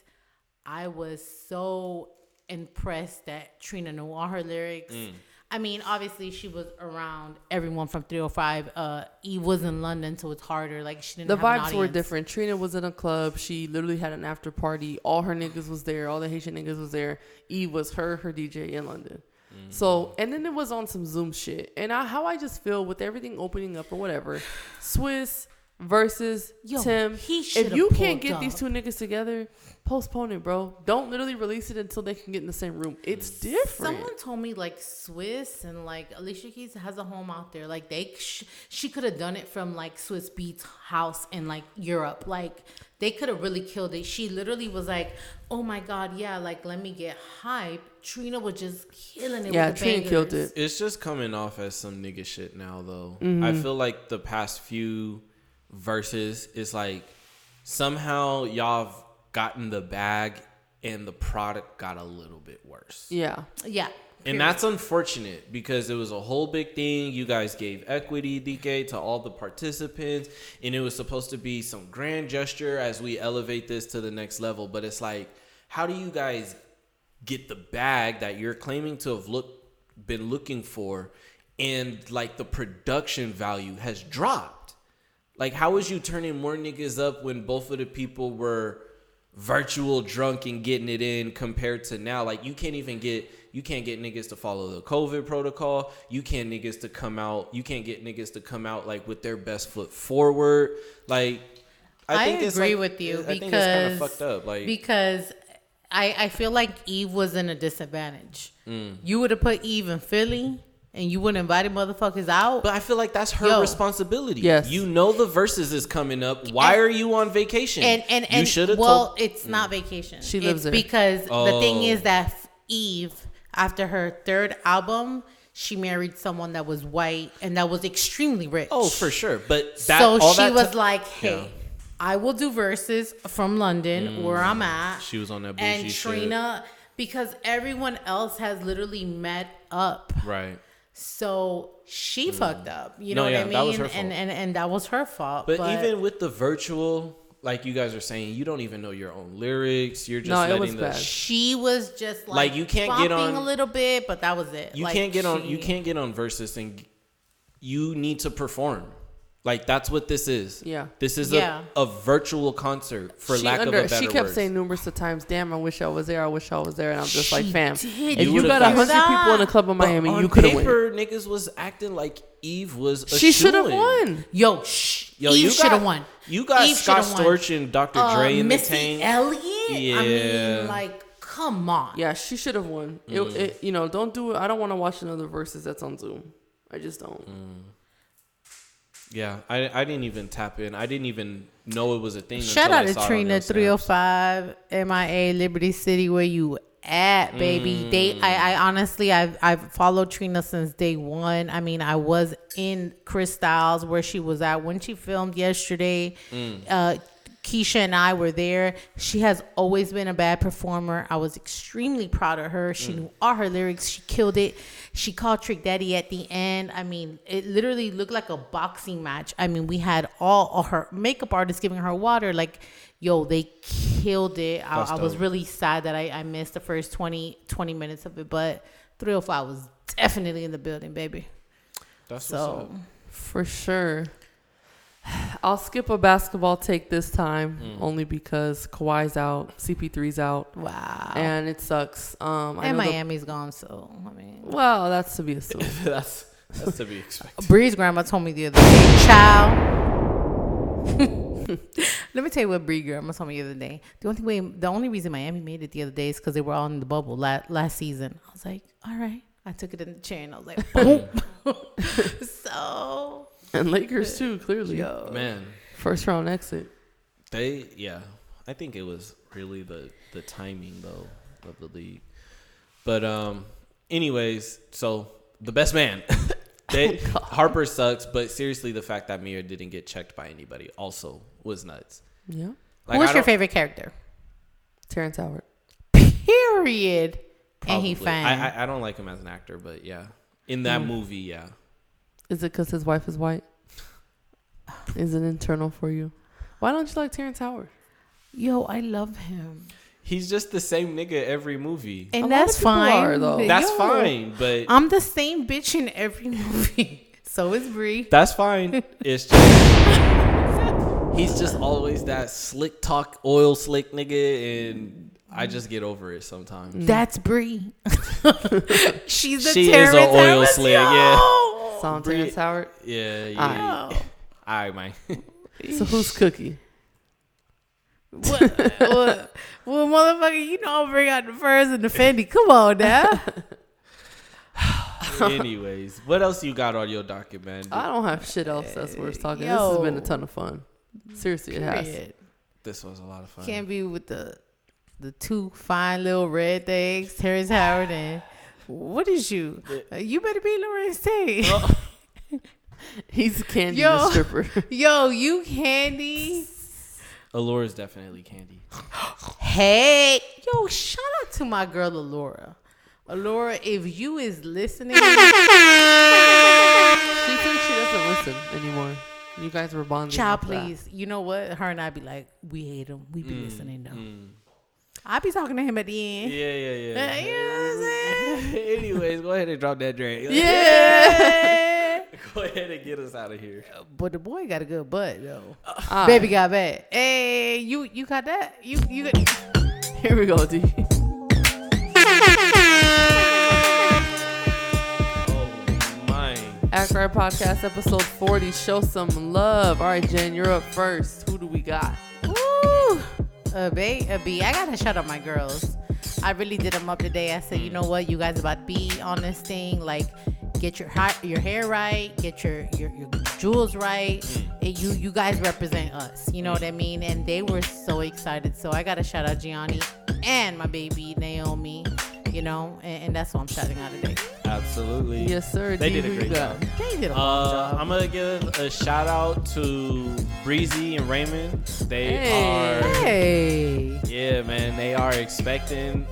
I was so impressed that Trina knew all her lyrics. Mm. I mean, obviously, she was around everyone from three oh five. Uh, Eve was in London, so it's harder. Like, she didn't. The have vibes an were different. Trina was in a club. She literally had an after party. All her niggas was there. All the Haitian niggas was there. Eve was her, her D J in London. Mm-hmm. So, and then it was on some Zoom shit. And I, how I just feel with everything opening up or whatever, Swiss versus Yo, Tim. He if you can't get up. These two niggas together, postpone it, bro. Don't literally release it until they can get in the same room. It's different. Someone told me like Swiss and like Alicia Keys has a home out there. Like they, sh- she could have done it from like Swiss Beats house in like Europe. Like they could have really killed it. She literally was like, "Oh my god, yeah, like let me get hype." Trina was just killing it. Yeah, with the Trina bangers. Killed it. It's just coming off as some nigga shit now, though. Mm-hmm. I feel like the past few. Versus it's like somehow y'all have gotten the bag and the product got a little bit worse. Yeah. Yeah. And period. That's unfortunate because it was a whole big thing. You guys gave equity, D K, to all the participants. And it was supposed to be some grand gesture as we elevate this to the next level. But it's like, how do you guys get the bag that you're claiming to have look, been looking for? And like the production value has dropped. Like, how was you turning more niggas up when both of the people were virtual drunk and getting it in compared to now. Like, you can't even get, you can't get niggas to follow the COVID protocol. You can't niggas to come out. You can't get niggas to come out like with their best foot forward. Like, I, I think agree it's like, with you I because think it's kind of fucked up. Like, because I, I feel like Eve was in a disadvantage. Mm. You would have put Eve in Philly and you wouldn't invite motherfuckers out. But I feel like that's her Yo. responsibility. Yes. You know the verses is coming up. Why and, are you on vacation? And and, and you should have Well, told- it's mm. not vacation. She lives there. Because oh. the thing is that Eve, after her third album, she married someone that was white and that was extremely rich. Oh, for sure. But that, So all she that was t- like, hey. Yeah. I will do verses from London mm. where I'm at. She was on that bougie and Trina, shit. Because everyone else has literally met up. Right. So she mm. fucked up. You no, know yeah, what I mean? That was her fault. And, and, and that was her fault. But, but even with the virtual, like you guys are saying, you don't even know your own lyrics. You're just no, letting it was the bad. She was just like, like you can't get on a little bit, but that was it. You like, can't get she, on you can't get on verses, and you need to perform. Like, that's what this is. Yeah. This is yeah. a, a virtual concert, for she lack under, of a better word. She kept words. saying numerous of times, damn, I wish I was there. I wish I was there. And I'm just she like, fam, did. if you, you got one hundred that. people in a club in Miami, on you could have won. On paper, niggas was acting like Eve was a She should have won. Yo, shh. Yo, Eve should have won. You got Eve Scott Storch and Doctor Uh, Dre in Missy the tank. Elliott? Yeah. I mean, like, come on. Yeah, she should have won. Mm. It, it, you know, don't do it. I don't want to watch another Versus that's on Zoom. I just don't. Mm. Yeah, I I didn't even tap in. I didn't even know it was a thing. Shout out to Trina, three oh five M I A, Liberty City, where you at, baby? Mm. They, I, I honestly, I've I've followed Trina since day one. I mean, I was in Chris Styles where she was at when she filmed yesterday. Mm. Uh, Keisha and I were there. She has always been a bad performer. I was extremely proud of her. She mm. knew all her lyrics. She killed it. She called Trick Daddy at the end. I mean, it literally looked like a boxing match. I mean, we had all, all her makeup artists giving her water. Like, yo, they killed it. I, I was really sad that I, I missed the first twenty, twenty minutes of it. But three oh five was definitely in the building, baby. That's so for sure. I'll skip a basketball take this time mm. only because Kawhi's out, C P three's out. Wow. And it sucks. Um, I and know Miami's the, gone, so, I mean. Well, that's to be assumed. that's, that's to be expected. Bree's grandma told me the other day, child. Let me tell you what Bree's grandma told me the other day. The only, way, the only reason Miami made it the other day is because they were all in the bubble last, last season. I was like, all right. I took it in the chair and I was like, boom. So. And Lakers too, clearly. Yo. Man, first round exit. They, yeah, I think it was really the the timing though of the league. But um, anyways, so the best man, they, oh, Harper sucks. But seriously, the fact that Mia didn't get checked by anybody also was nuts. Yeah. Like, who's your favorite character? Terrence Howard. Period. Probably. And he fine. I, I I don't like him as an actor, but yeah, in that mm. movie, yeah. Is it because his wife is white? Is it internal for you? Why don't you like Terrence Howard? Yo, I love him. He's just the same nigga every movie. And that's fine. Are, though. That's Yo, fine, but... I'm the same bitch in every movie. So is Bree. That's fine. It's just... he's just always that slick talk, oil slick nigga, and... I just get over it sometimes. That's Bree. She's the she Terrence is an oil slick, yeah. Song Terrence Howard. Yeah, yeah. All right, All right man. So who's Cookie? What, what? Well, motherfucker, you know I'll bring out the furs and the Fendi. Come on, now. Anyways, what else you got on your docket, man? I don't have shit else that's worth talking. Yo. This has been a ton of fun. Seriously, Period. it has. This was a lot of fun. Can't be with the. The two fine little red things, Terrence Howard, and what is you? Yeah. Uh, you better be Lawrence Tate. Oh. He's Candy yo, the stripper. Yo, you Candy? Alora's definitely Candy. Hey, yo, shout out to my girl Alora. Alora, if you is listening. She thinks she doesn't listen anymore. You guys were bonding. Child, please. That. You know what? Her and I be like, we hate him. We be mm, listening though. Mm. I'll be talking to him at the end. Yeah, yeah, yeah. Like, you know what I'm saying? Anyways, go ahead and drop that drink. Like, yeah. Go ahead and get us out of here. But the boy got a good butt though. Uh, Baby right. got bad. Hey, you you caught that? You you. Here we go, D. Ackrite Podcast episode forty. Show some love. All right, Jen, you're up first. Who do we got? Woo! A B, a B. I gotta shout out my girls. I really did them up today. I said, you know what, you guys about to be on this thing. Like, get your high, your hair right, get your your, your jewels right. And you you guys represent us. You know what I mean? And they were so excited. So I gotta shout out Gianni and my baby Naomi. You know, and, and that's what I'm shouting out today. Absolutely. Yes, sir. They D, did a great job. They did a uh, job. I'm going to give a shout out to Breezy and Raymond. They hey. are. Hey. Yeah, man. They are expecting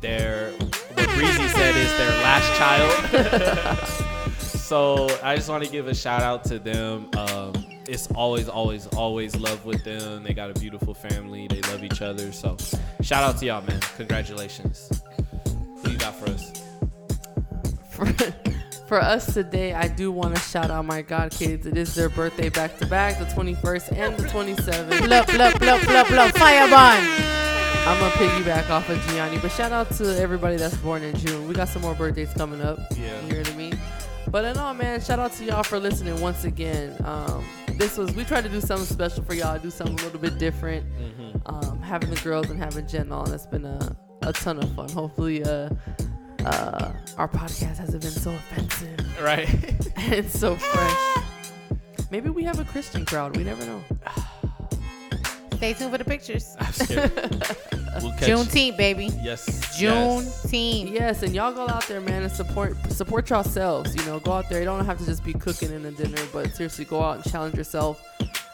their. What Breezy said is their last child. So I just want to give a shout out to them. Um, it's always, always, always love with them. They got a beautiful family. They love each other. So shout out to y'all, man. Congratulations. Who you got for us? For, for us today, I do want to shout out my God kids. It is their birthday back to back, the twenty-first and the twenty-seventh. Blup, blup, blup, blup, blup, firebomb. I'm going to piggyback off of Gianni, but shout out to everybody that's born in June. We got some more birthdays coming up. Yeah. You hear what I mean? But in all, man, shout out to y'all for listening once again. Um, this was, we tried to do something special for y'all, do something a little bit different. Mm-hmm. Um, having the girls and having Jen on, that's been a, a ton of fun. Hopefully, uh, Uh, our podcast hasn't been so offensive. Right. And it's so fresh. Maybe we have a Christian crowd. We never know. Stay tuned for the pictures. I'm scared. We'll catch Juneteenth, baby. Yes. Juneteenth. Yes, and y'all go out there, man, and support support yourselves. You know, go out there. You don't have to just be cooking in a dinner, but seriously, go out and challenge yourself.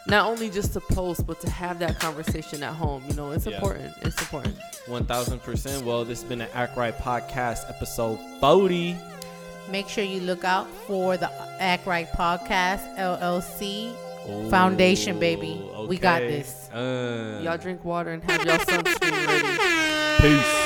Not only just to post, but to have that conversation at home. You know, it's yeah. important. It's important. one thousand percent. Well, this has been an Ackrite Podcast, episode forty. Make sure you look out for the Ackrite Podcast, L L C, Ooh, Foundation, baby. Okay. We got this. Uh, y'all drink water and have y'all sunscreen ready. Peace.